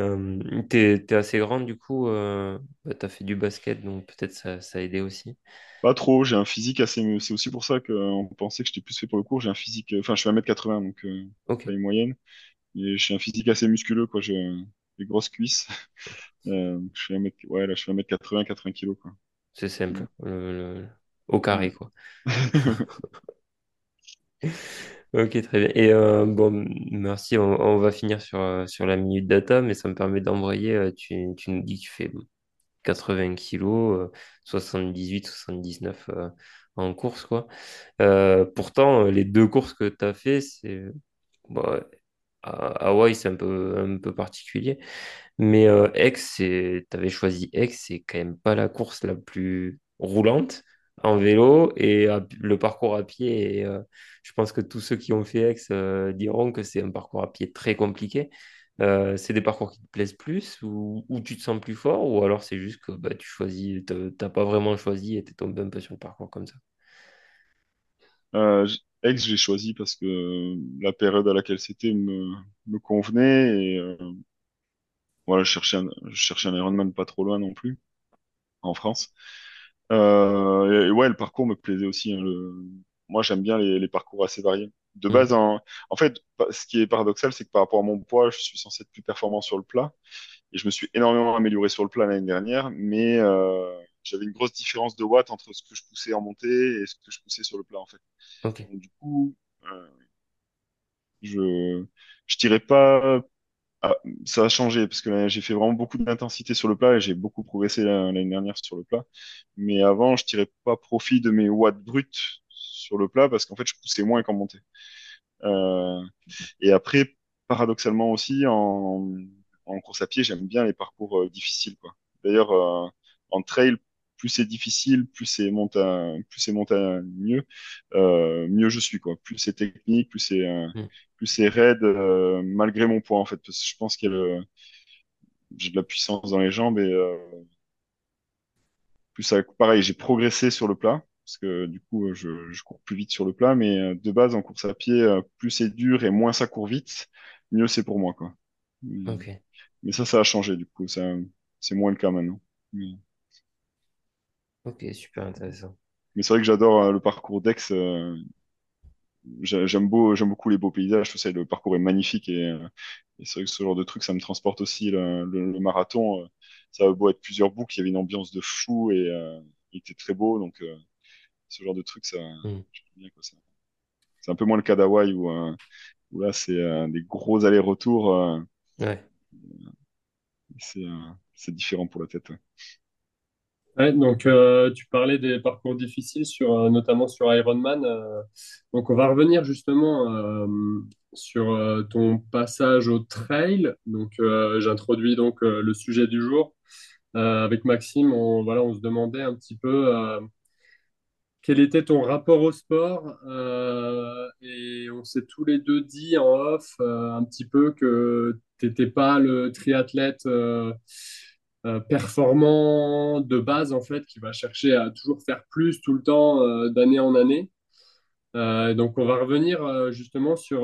t'es assez grand du coup, bah, t'as fait du basket, donc peut-être ça a aidé aussi. Pas trop, j'ai un physique assez. C'est aussi pour ça qu'on pensait que j'étais plus fait pour le cours. J'ai un physique. Enfin, je fais 1m80, donc Ok, taille moyenne. Et j'ai un physique assez musculeux, quoi. J'ai des grosses cuisses. Je fais 1m80, 80 kilos, quoi. c'est simple, au carré quoi. Ouais. Ok, très bien. Et bon, merci, on va finir sur la minute data, mais ça me permet d'embrayer. Tu nous dis que tu fais 80 kilos, 78, 79 en course, quoi. Pourtant, les deux courses que tu as fait, c'est bon, Hawaï, c'est un peu particulier. Mais t'avais choisi Aix, c'est quand même pas la course la plus roulante en vélo et le parcours à pied. Et, je pense que tous ceux qui ont fait Aix diront que c'est un parcours à pied très compliqué. C'est des parcours qui te plaisent plus ou tu te sens plus fort ou alors c'est juste que bah, tu choisis, t'as pas vraiment choisi et t'es tombé un peu sur le parcours comme ça. Aix, j'ai choisi parce que la période à laquelle c'était me convenait. Et voilà, je cherchais un Ironman pas trop loin non plus, en France. Et ouais, le parcours me plaisait aussi, hein. Moi, j'aime bien les parcours assez variés. De base, en fait, ce qui est paradoxal, c'est que par rapport à mon poids, je suis censé être plus performant sur le plat. Et je me suis énormément amélioré sur le plat l'année dernière, mais j'avais une grosse différence de watts entre ce que je poussais en montée et ce que je poussais sur le plat, en fait. Ok. Donc, du coup, je, je tirais pas. Ah, ça a changé parce que là, j'ai fait vraiment beaucoup d'intensité sur le plat et j'ai beaucoup progressé l'année dernière sur le plat. Mais avant, je tirais pas profit de mes watts bruts sur le plat parce qu'en fait, je poussais moins qu'en montée. Euh, Et après, paradoxalement aussi, en course à pied, j'aime bien les parcours difficiles, quoi. D'ailleurs, en trail, plus c'est difficile, plus c'est montagneux, mieux je suis, quoi. Plus c'est technique, plus c'est raide, malgré mon poids, en fait, parce que je pense que j'ai de la puissance dans les jambes et plus ça, pareil, j'ai progressé sur le plat, parce que du coup, je cours plus vite sur le plat, mais de base, en course à pied, plus c'est dur et moins ça court vite, mieux c'est pour moi, quoi. Okay. Mais ça a changé, du coup, ça, c'est moins le cas maintenant. Mais... Ok, super intéressant. Mais c'est vrai que j'adore le parcours d'Aix. J'aime beaucoup les beaux paysages, tout ça, le parcours est magnifique et c'est vrai que ce genre de truc, ça me transporte aussi. Le marathon, ça a beau être plusieurs boucles, il y avait une ambiance de fou et... il était très beau, donc ce genre de truc, ça, j'aime bien, quoi, ça. C'est un peu moins le cas d'Hawaï où là, c'est des gros allers-retours. Ouais. C'est différent pour la tête. Ouais. Ouais, donc, tu parlais des parcours difficiles, notamment sur Ironman. Donc, on va revenir justement sur ton passage au trail. Donc, j'introduis donc le sujet du jour. Avec Maxime, on se demandait un petit peu quel était ton rapport au sport et on s'est tous les deux dit en off un petit peu que tu n'étais pas le triathlète performant de base en fait qui va chercher à toujours faire plus tout le temps d'année en année. Donc on va revenir justement sur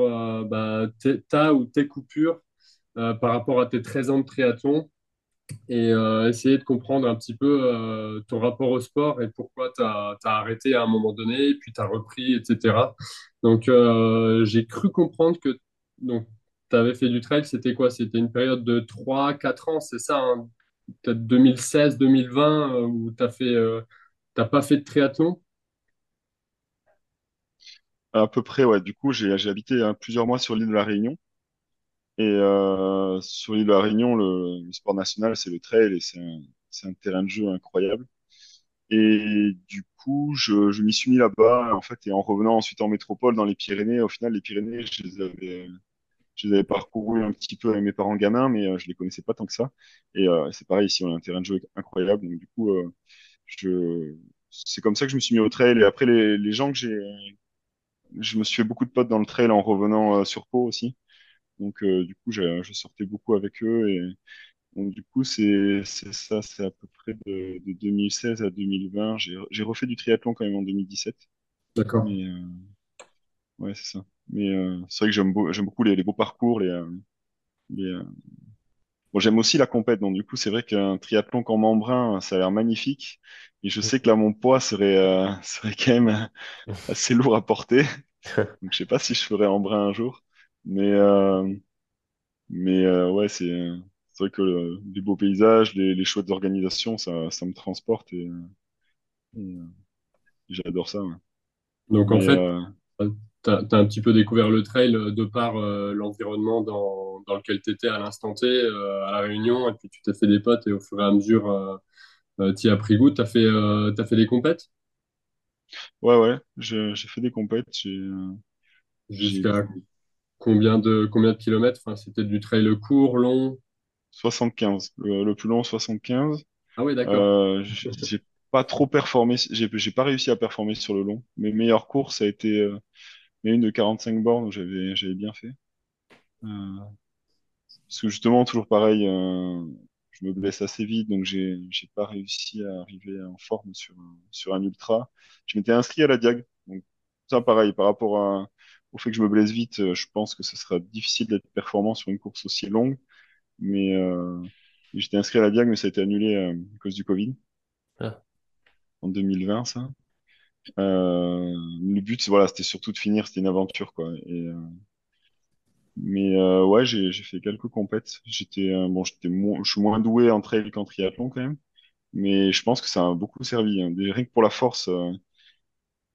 tes coupures par rapport à tes 13 ans de triathlon. Et essayer de comprendre un petit peu ton rapport au sport et pourquoi tu as arrêté à un moment donné, et puis tu as repris, etc. Donc, j'ai cru comprendre que tu avais fait du trail, c'était quoi? C'était une période de 3-4 ans, c'est ça, hein, peut-être 2016-2020, où tu n'as pas fait de triathlon? À peu près, ouais. Du coup, j'ai habité plusieurs mois sur l'île de la Réunion. Et sur l'île de la Réunion, le sport national, c'est le trail et c'est un terrain de jeu incroyable. Et du coup, je m'y suis mis là-bas, en fait, et en revenant ensuite en métropole, dans les Pyrénées. Au final, les Pyrénées, je les avais parcourues un petit peu avec mes parents gamins, mais je les connaissais pas tant que ça. Et c'est pareil, ici, on a un terrain de jeu incroyable. Donc du coup, c'est comme ça que je me suis mis au trail. Et après, les gens que je me suis fait beaucoup de potes dans le trail en revenant sur Pau aussi. Donc, du coup, je sortais beaucoup avec eux. Et donc, du coup, c'est ça, c'est à peu près de 2016 à 2020. J'ai refait du triathlon quand même en 2017. D'accord. Mais, ouais, c'est ça. Mais c'est vrai que j'aime beaucoup les beaux parcours. Bon, j'aime aussi la compète. Donc, du coup, c'est vrai qu'un triathlon comme Embrun, ça a l'air magnifique. Et je sais que là, mon poids serait quand même assez lourd à porter. Donc, je sais pas si je ferai Embrun un jour. Mais ouais, c'est vrai que les beaux paysages, les chouettes organisations, ça me transporte et j'adore ça. Ouais. Donc en fait, t'as un petit peu découvert le trail de par l'environnement dans lequel t'étais à l'instant T, à La Réunion, et puis tu t'es fait des potes et au fur et à mesure, t'y as pris goût. T'as fait des compètes? Ouais, j'ai fait des compètes. Jusqu'à... Combien de kilomètres? Enfin, c'était du trail court, long? 75. Le plus long, 75. Ah oui, d'accord. J'ai pas trop performé. J'ai pas réussi à performer sur le long. Mes meilleures courses, ça a été une de 45 bornes où j'avais bien fait. Parce que justement, toujours pareil, je me blesse assez vite, donc j'ai pas réussi à arriver en forme sur un ultra. Je m'étais inscrit à la Diag. Donc, ça, pareil, par rapport au fait que je me blesse vite, je pense que ce sera difficile d'être performant sur une course aussi longue. Mais j'étais inscrit à la Diag, mais ça a été annulé à cause du Covid. Ah. En 2020, ça. Le but, voilà, c'était surtout de finir, c'était une aventure, quoi. Et, mais ouais, j'ai fait quelques compètes. Je suis moins doué en trail qu'en triathlon quand même. Mais je pense que ça a beaucoup servi. Hein. Rien que pour la force,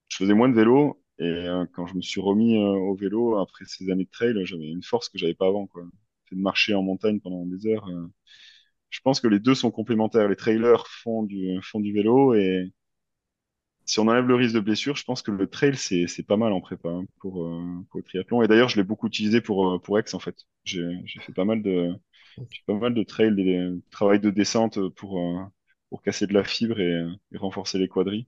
je faisais moins de vélo. Et quand je me suis remis au vélo après ces années de trail, j'avais une force que j'avais pas avant, quoi. C'est de marcher en montagne pendant des heures. Je pense que les deux sont complémentaires. Les trailers font du vélo et si on enlève le risque de blessure, je pense que le trail c'est pas mal en prépa hein, pour le triathlon. Et d'ailleurs, je l'ai beaucoup utilisé pour Aix en fait. J'ai fait pas mal de trail, des travail de descente pour casser de la fibre et renforcer les quadris.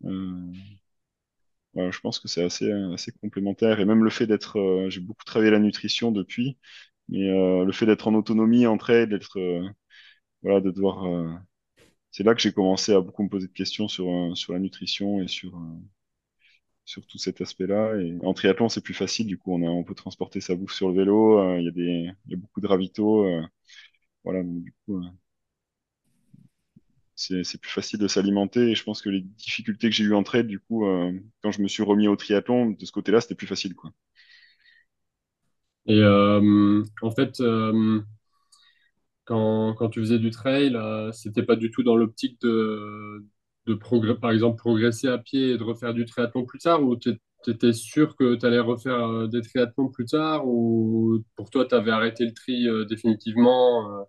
Voilà, je pense que c'est assez complémentaire. Et même le fait d'être, j'ai beaucoup travaillé la nutrition depuis, mais le fait d'être en autonomie, en trail, d'être, voilà, de devoir, c'est là que j'ai commencé à beaucoup me poser de questions sur la nutrition et sur tout cet aspect-là. Et en triathlon, c'est plus facile. Du coup, on peut transporter sa bouffe sur le vélo. Il y a beaucoup de ravitaux. Voilà, donc du coup, c'est plus facile de s'alimenter. Et je pense que les difficultés que j'ai eues en trail, du coup, quand je me suis remis au triathlon, de ce côté-là, c'était plus facile, quoi. Et en fait, quand tu faisais du trail, c'était pas du tout dans l'optique de par exemple, progresser à pied et de refaire du triathlon plus tard, ou tu étais sûr que tu allais refaire des triathlons plus tard, ou pour toi, tu avais arrêté le tri définitivement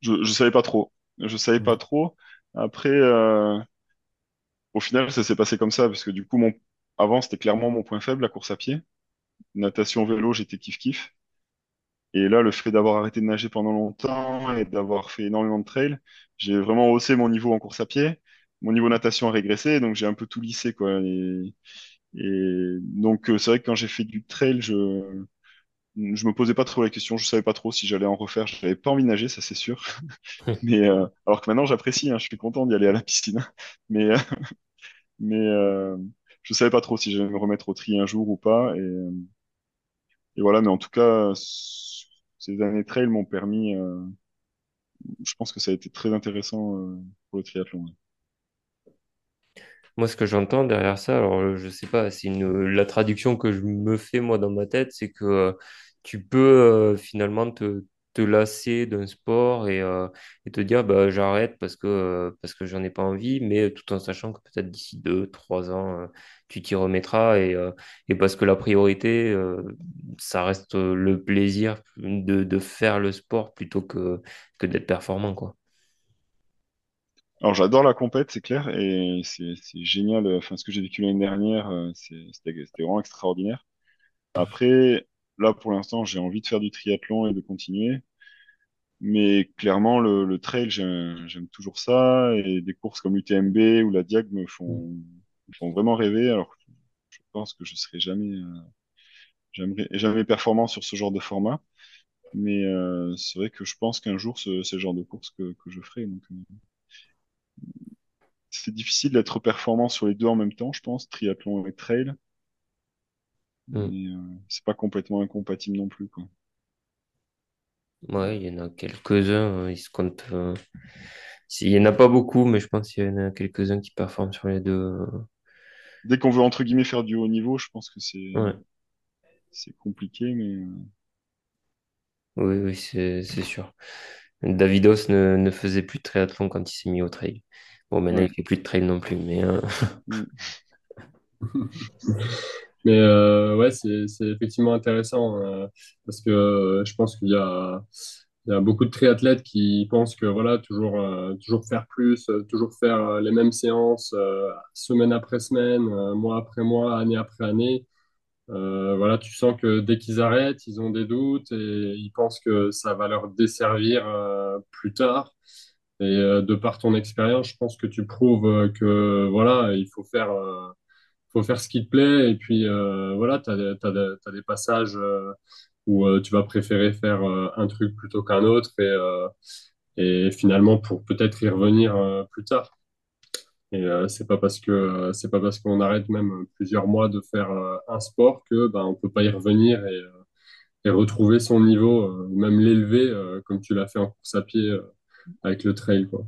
Je savais pas trop. Je savais pas trop. Après, au final, ça s'est passé comme ça, parce que du coup, avant, c'était clairement mon point faible, la course à pied. Natation, vélo, j'étais kiff-kiff. Et là, le fait d'avoir arrêté de nager pendant longtemps et d'avoir fait énormément de trail, j'ai vraiment haussé mon niveau en course à pied. Mon niveau natation a régressé, donc j'ai un peu tout lissé, quoi. Et donc, c'est vrai que quand j'ai fait du trail, je me posais pas trop la question, je savais pas trop si j'allais en refaire, j'avais pas envie de nager, ça c'est sûr. Mais alors que maintenant j'apprécie, hein, je suis content d'y aller à la piscine. Mais je savais pas trop si j'allais me remettre au tri un jour ou pas. Et voilà, mais en tout cas, ces années trail m'ont permis. Je pense que ça a été très intéressant pour le triathlon. Ouais. Moi, ce que j'entends derrière ça, alors je sais pas, c'est la traduction que je me fais moi dans ma tête, c'est que tu peux finalement te lasser d'un sport et te dire bah j'arrête parce que j'en ai pas envie, mais tout en sachant que peut-être d'ici 2, 3 ans tu t'y remettras et parce que la priorité ça reste le plaisir de faire le sport plutôt que d'être performant, quoi. Alors j'adore la compète, c'est clair, et c'est génial. Enfin, ce que j'ai vécu l'année dernière, c'était vraiment extraordinaire. Après, là pour l'instant, j'ai envie de faire du triathlon et de continuer, mais clairement le trail, j'aime toujours ça, et des courses comme l'UTMB ou la Diag me font vraiment rêver. Alors, je pense que je serai jamais performant sur ce genre de format, mais c'est vrai que je pense qu'un jour, c'est le genre de course que je ferai. Donc, c'est difficile d'être performant sur les deux en même temps, je pense, triathlon et trail. Mais c'est pas complètement incompatible non plus, quoi. Ouais, il y en a quelques-uns, ils se comptent. Il y en a pas beaucoup, mais je pense qu'il y en a quelques-uns qui performent sur les deux. Dès qu'on veut entre guillemets faire du haut niveau, je pense que c'est compliqué, mais. Oui, c'est sûr. Davidos ne faisait plus de triathlon quand il s'est mis au trail. Bon, maintenant, il ne fait plus de trail non plus, mais... Mais ouais, c'est effectivement intéressant parce que je pense qu'il y a beaucoup de triathlètes qui pensent que voilà, toujours faire plus, toujours faire les mêmes séances semaine après semaine, mois après mois, année après année. Voilà, tu sens que dès qu'ils arrêtent, ils ont des doutes et ils pensent que ça va leur desservir plus tard. Et de par ton expérience, je pense que tu prouves que voilà, il faut faire ce qui te plaît. Et puis voilà, t'as des passages où tu vas préférer faire un truc plutôt qu'un autre et finalement pour peut-être y revenir plus tard. Et c'est pas parce qu'on arrête même plusieurs mois de faire un sport que ben on peut pas y revenir et retrouver son niveau ou même l'élever comme tu l'as fait en course à pied avec le trail, quoi.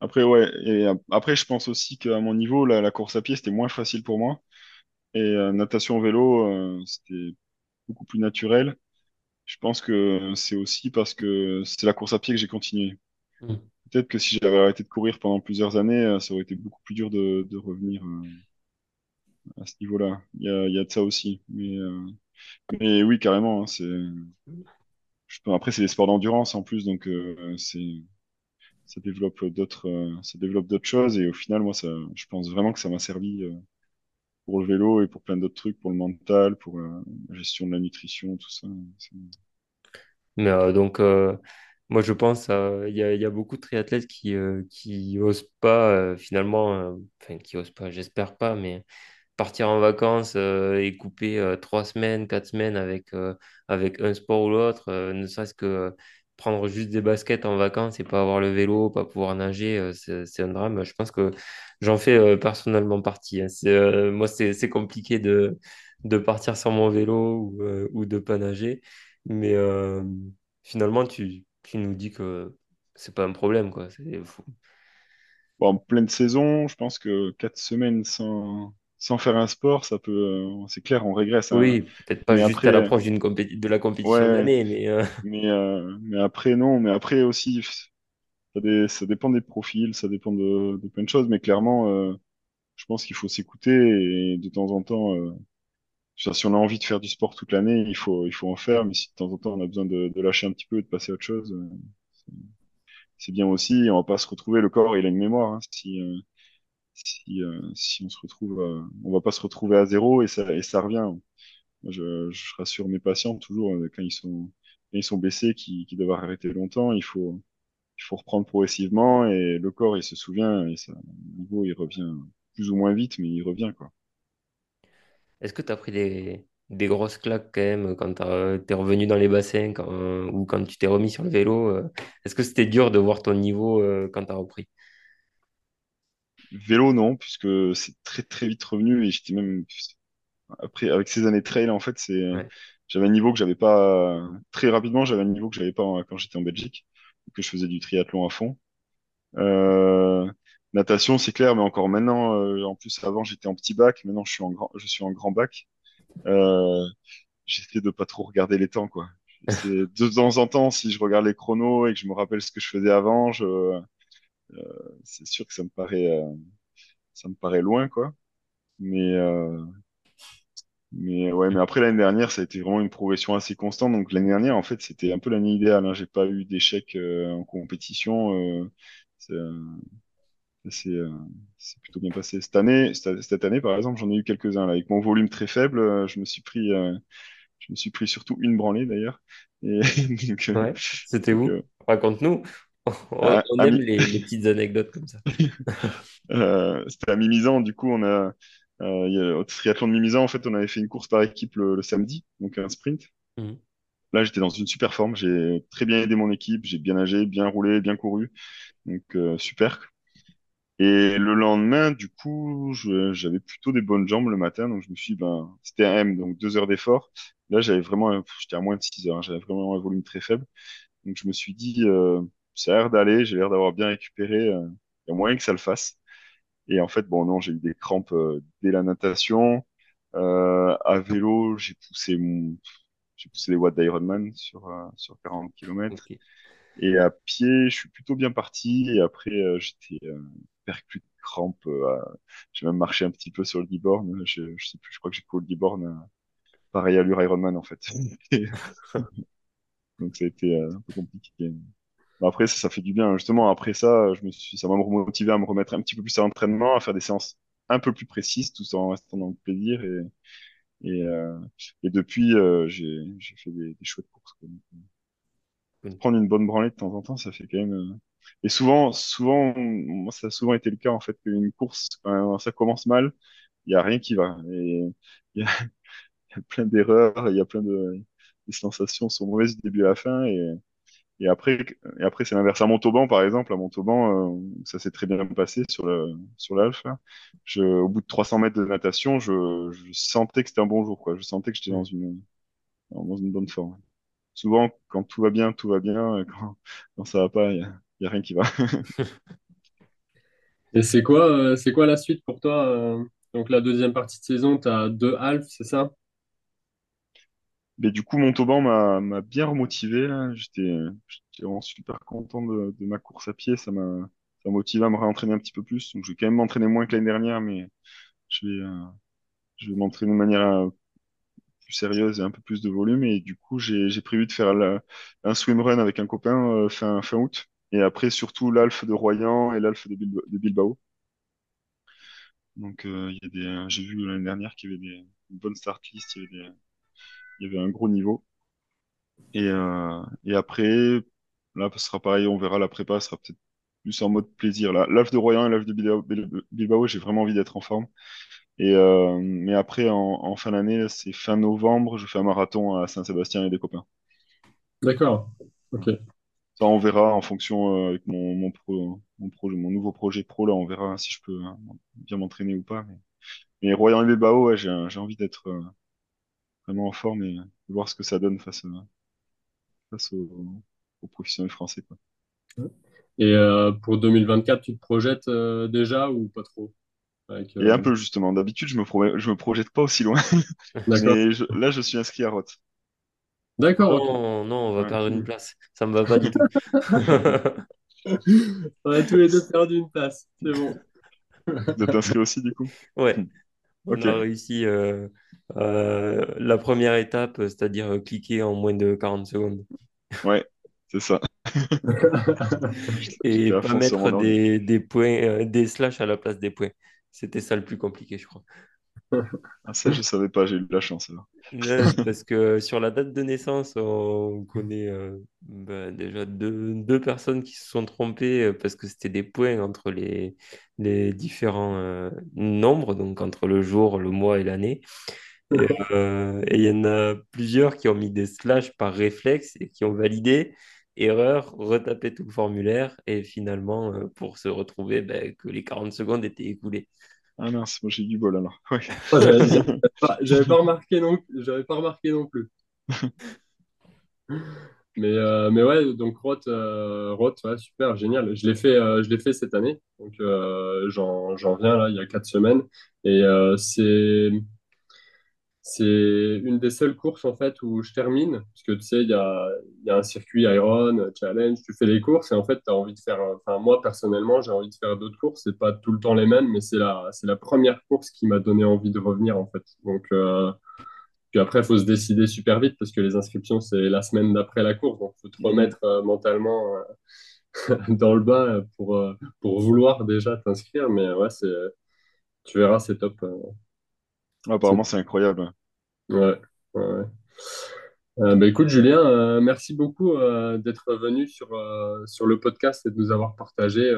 Après ouais, et après je pense aussi qu'à mon niveau la course à pied c'était moins facile pour moi et natation vélo c'était beaucoup plus naturel. Je pense que c'est aussi parce que c'est la course à pied que j'ai continué. Peut-être que si j'avais arrêté de courir pendant plusieurs années, ça aurait été beaucoup plus dur de revenir à ce niveau-là. Il y a de ça aussi. Mais oui, carrément. Hein, après, c'est des sports d'endurance en plus, donc ça développe d'autres choses. Et au final, moi, je pense vraiment que ça m'a servi pour le vélo et pour plein d'autres trucs, pour le mental, pour la gestion de la nutrition, tout ça. Mais donc... Moi, je pense, il y a beaucoup de triathlètes qui osent pas, finalement, enfin, qui osent pas, j'espère pas, mais partir en vacances et couper 3 semaines, 4 semaines avec un sport ou l'autre, ne serait-ce que prendre juste des baskets en vacances et pas avoir le vélo, pas pouvoir nager, c'est un drame. Je pense que j'en fais personnellement partie, hein. Moi, c'est compliqué de partir sans mon vélo ou de pas nager, mais finalement, tu nous dis que c'est pas un problème, quoi. C'est fou. Bon, en pleine saison, je pense que 4 semaines sans faire un sport, ça peut, c'est clair, on régresse, hein. Oui, peut-être pas Mais juste à après, l'approche de la compétition de ouais, l'année, mais mais après, non, mais après aussi, ça dépend des profils, ça dépend de plein de choses, mais clairement, je pense qu'il faut s'écouter et de temps en temps, je veux dire, si on a envie de faire du sport toute l'année, il faut en faire, mais si de temps en temps on a besoin de lâcher un petit peu et de passer à autre chose, c'est c'est bien aussi, on va pas se retrouver, le corps, il a une mémoire, hein. Si on se retrouve, on va pas se retrouver à zéro et ça revient. Moi, je rassure mes patients toujours, quand ils sont blessés, qu'ils doivent arrêter longtemps, il faut reprendre progressivement et le corps, il se souvient et ça, au niveau, il revient plus ou moins vite, mais il revient, quoi. est-ce que tu as pris des grosses claques quand même quand t'es revenu dans les bassins ou quand tu t'es remis sur le vélo? Est-ce que c'était dur de voir ton niveau quand tu as repris? Vélo, non, puisque c'est très très vite revenu et j'étais même après avec ces années de trail en fait, Ouais. j'avais un niveau que j'avais pas très rapidement, j'avais un niveau que j'avais pas quand j'étais en Belgique, que je faisais du triathlon à fond. Euh, Natation, c'est clair, mais encore maintenant, en plus avant j'étais en petit bac, maintenant je suis en grand bac. Euh, J'essaie de pas trop regarder les temps quoi. De temps en temps, si je regarde les chronos et que je me rappelle ce que je faisais avant, c'est sûr que ça me paraît loin quoi. Mais euh, mais après l'année dernière, ça a été vraiment une progression assez constante. Donc l'année dernière, en fait, c'était un peu l'année idéale, hein. J'ai pas eu d'échec en compétition. C'est euh, c'est euh, c'est plutôt bien passé. Cette année, par exemple, j'en ai eu quelques-uns là. Avec mon volume très faible, je me suis pris surtout une branlée d'ailleurs. Et donc, Ouais, c'était donc, où? Raconte-nous. On, à- on à aime mi- les petites anecdotes comme ça. C'était à Mimizan, du coup, au triathlon de Mimizan, en fait, on avait fait une course par équipe le samedi, donc un sprint. Mhm. Là, j'étais dans une super forme, j'ai très bien aidé mon équipe, j'ai bien nagé, bien roulé, bien couru, donc super. Et le lendemain, du coup, j'avais plutôt des bonnes jambes le matin, donc je me suis dit, ben, c'était un M, donc 2 heures d'effort. Là, j'étais à moins de 6 heures, hein, j'avais vraiment un volume très faible. Donc je me suis dit, ça a l'air d'aller, j'ai l'air d'avoir bien récupéré, il y a moyen que ça le fasse. Et en fait, bon, non, j'ai eu des crampes dès la natation. À vélo, j'ai poussé les watts d'Ironman sur 40 km. Ok. Et à pied, je suis plutôt bien parti. Et après, j'étais perclus de crampes. J'ai même marché un petit peu sur le D-Born. Je sais plus, je crois que j'ai couru le D-Born. Pareil allure Ironman, en fait. Et donc, ça a été un peu compliqué. Bon, après, ça fait du bien. Justement, après ça, ça m'a motivé à me remettre un petit peu plus à l'entraînement, à faire des séances un peu plus précises, tout en restant dans le plaisir. Et, euh, et depuis, j'ai fait des chouettes courses, quoi. Donc, Cool. prendre une bonne branlée de temps en temps, ça fait quand même. Et souvent, moi, ça a souvent été le cas en fait qu'une course, quand ça commence mal, il y a rien qui va. Et il y a, il y a plein d'erreurs, il y a plein de les sensations sont mauvaises du début à la fin. Et après, c'est l'inverse. À Montauban, par exemple, à Montauban, ça s'est très bien passé sur l'Alphe, là. Au bout de 300 mètres de natation, je sentais que c'était un bon jour, quoi. Je sentais que j'étais dans Ouais. dans une bonne forme. Souvent, quand tout va bien. Quand ça va pas, il y a rien qui va. Et c'est quoi la suite pour toi? Donc la deuxième partie de saison, tu as 2 halves, c'est ça? Mais du coup, Montauban m'a bien remotivé, là. J'étais vraiment super content de ma course à pied. Ça m'a motivé à me réentraîner un petit peu plus. Donc, je vais quand même m'entraîner moins que l'année dernière, mais je vais, euh, je vais m'entraîner de manière plus sérieuse et un peu plus de volume. Et du coup, j'ai prévu de faire un swim run avec un copain fin août. Et après, surtout l'Alphe de Royan et l'Alphe de Bilbao. Donc, j'ai vu l'année dernière qu'il y avait une bonne start list, il y avait un gros niveau. Et après, Là, ce sera pareil, on verra la prépa, ce sera peut-être plus en mode plaisir. L'Alphe de Royan et l'Alphe de Bilbao, j'ai vraiment envie d'être en forme. Et mais après, en fin d'année, c'est fin novembre, je fais un marathon à Saint-Sébastien avec des copains. D'accord, ok. Ça, on verra en fonction avec mon nouveau projet pro, là, on verra si je peux bien m'entraîner ou pas. Mais Royan et Bilbao, ouais, j'ai envie d'être vraiment en forme et de voir ce que ça donne face aux professionnels français, quoi. Et pour 2024, tu te projettes déjà ou pas trop? Et un peu justement, d'habitude, je me projette pas aussi loin. Mais là, je suis inscrit à Roth. D'accord. Non, okay. Non, on va perdre une place. Ça me va pas du tout. On a tous les deux perdu une place. C'est bon. Vous êtes inscrit aussi, du coup? Ouais. Okay. On a réussi la première étape, c'est-à-dire cliquer en moins de 40 secondes. Ouais, c'est ça. Et pas mettre des points, des slash à la place des points. C'était ça le plus compliqué, je crois. Ah, ça, je ne savais pas, j'ai eu de la chance. Là. Parce que sur la date de naissance, on connaît déjà deux personnes qui se sont trompées parce que c'était des points entre les différents nombres, donc entre le jour, le mois et l'année. Et il y en a plusieurs qui ont mis des slash par réflexe et qui ont validé. Erreur, retaper tout le formulaire et finalement, pour se retrouver, que les 40 secondes étaient écoulées. Ah mince, moi j'ai du bol alors. Ouais. Oh, j'avais pas remarqué non plus. Mais ouais, donc Roth, ouais, super, génial. Je l'ai fait cette année, donc j'en viens là, il y a 4 semaines. Et c'est une des seules courses en fait où je termine, parce que tu sais, il y a un circuit Iron, Challenge, tu fais les courses et en fait, tu as envie de faire, enfin moi personnellement, j'ai envie de faire d'autres courses, c'est pas tout le temps les mêmes, mais c'est la première course qui m'a donné envie de revenir en fait. Donc, puis après, il faut se décider super vite parce que les inscriptions, c'est la semaine d'après la course, donc il faut te remettre mentalement dans le bain pour vouloir déjà t'inscrire, mais ouais, tu verras, c'est top. Apparemment, c'est incroyable. Ouais. Écoute, Julien, merci beaucoup d'être venu sur le podcast et de nous avoir partagé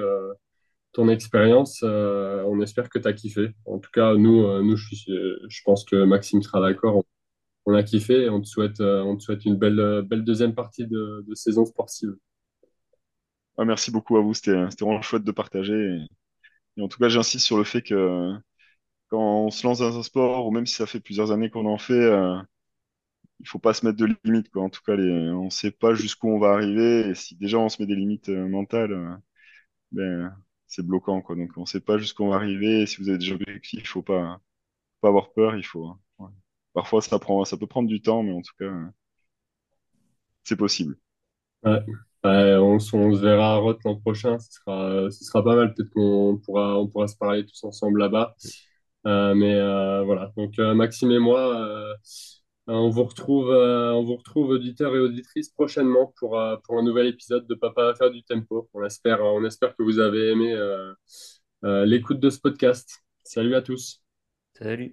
ton expérience. On espère que tu as kiffé. En tout cas, nous je pense que Maxime sera d'accord. On a kiffé et on te souhaite une belle deuxième partie de saison sportive. Ah, merci beaucoup à vous. C'était vraiment chouette de partager. Et en tout cas, j'insiste sur le fait que quand on se lance dans un sport, ou même si ça fait plusieurs années qu'on en fait, il faut pas se mettre de limites, quoi. En tout cas, on sait pas jusqu'où on va arriver. Et si déjà on se met des limites mentales, c'est bloquant, quoi. Donc on sait pas jusqu'où on va arriver. Et si vous avez des objectifs, il faut pas avoir peur. Il faut. Ouais. Parfois, ça peut prendre du temps, mais en tout cas, c'est possible. Ouais. On se verra à Roth l'an prochain. Ce sera pas mal. Peut-être qu'on pourra se parler tous ensemble là-bas. Mais voilà, donc Maxime et moi, on vous retrouve auditeurs et auditrices prochainement pour un nouvel épisode de Papa va faire du tempo. On espère que vous avez aimé l'écoute de ce podcast. Salut à tous. Salut.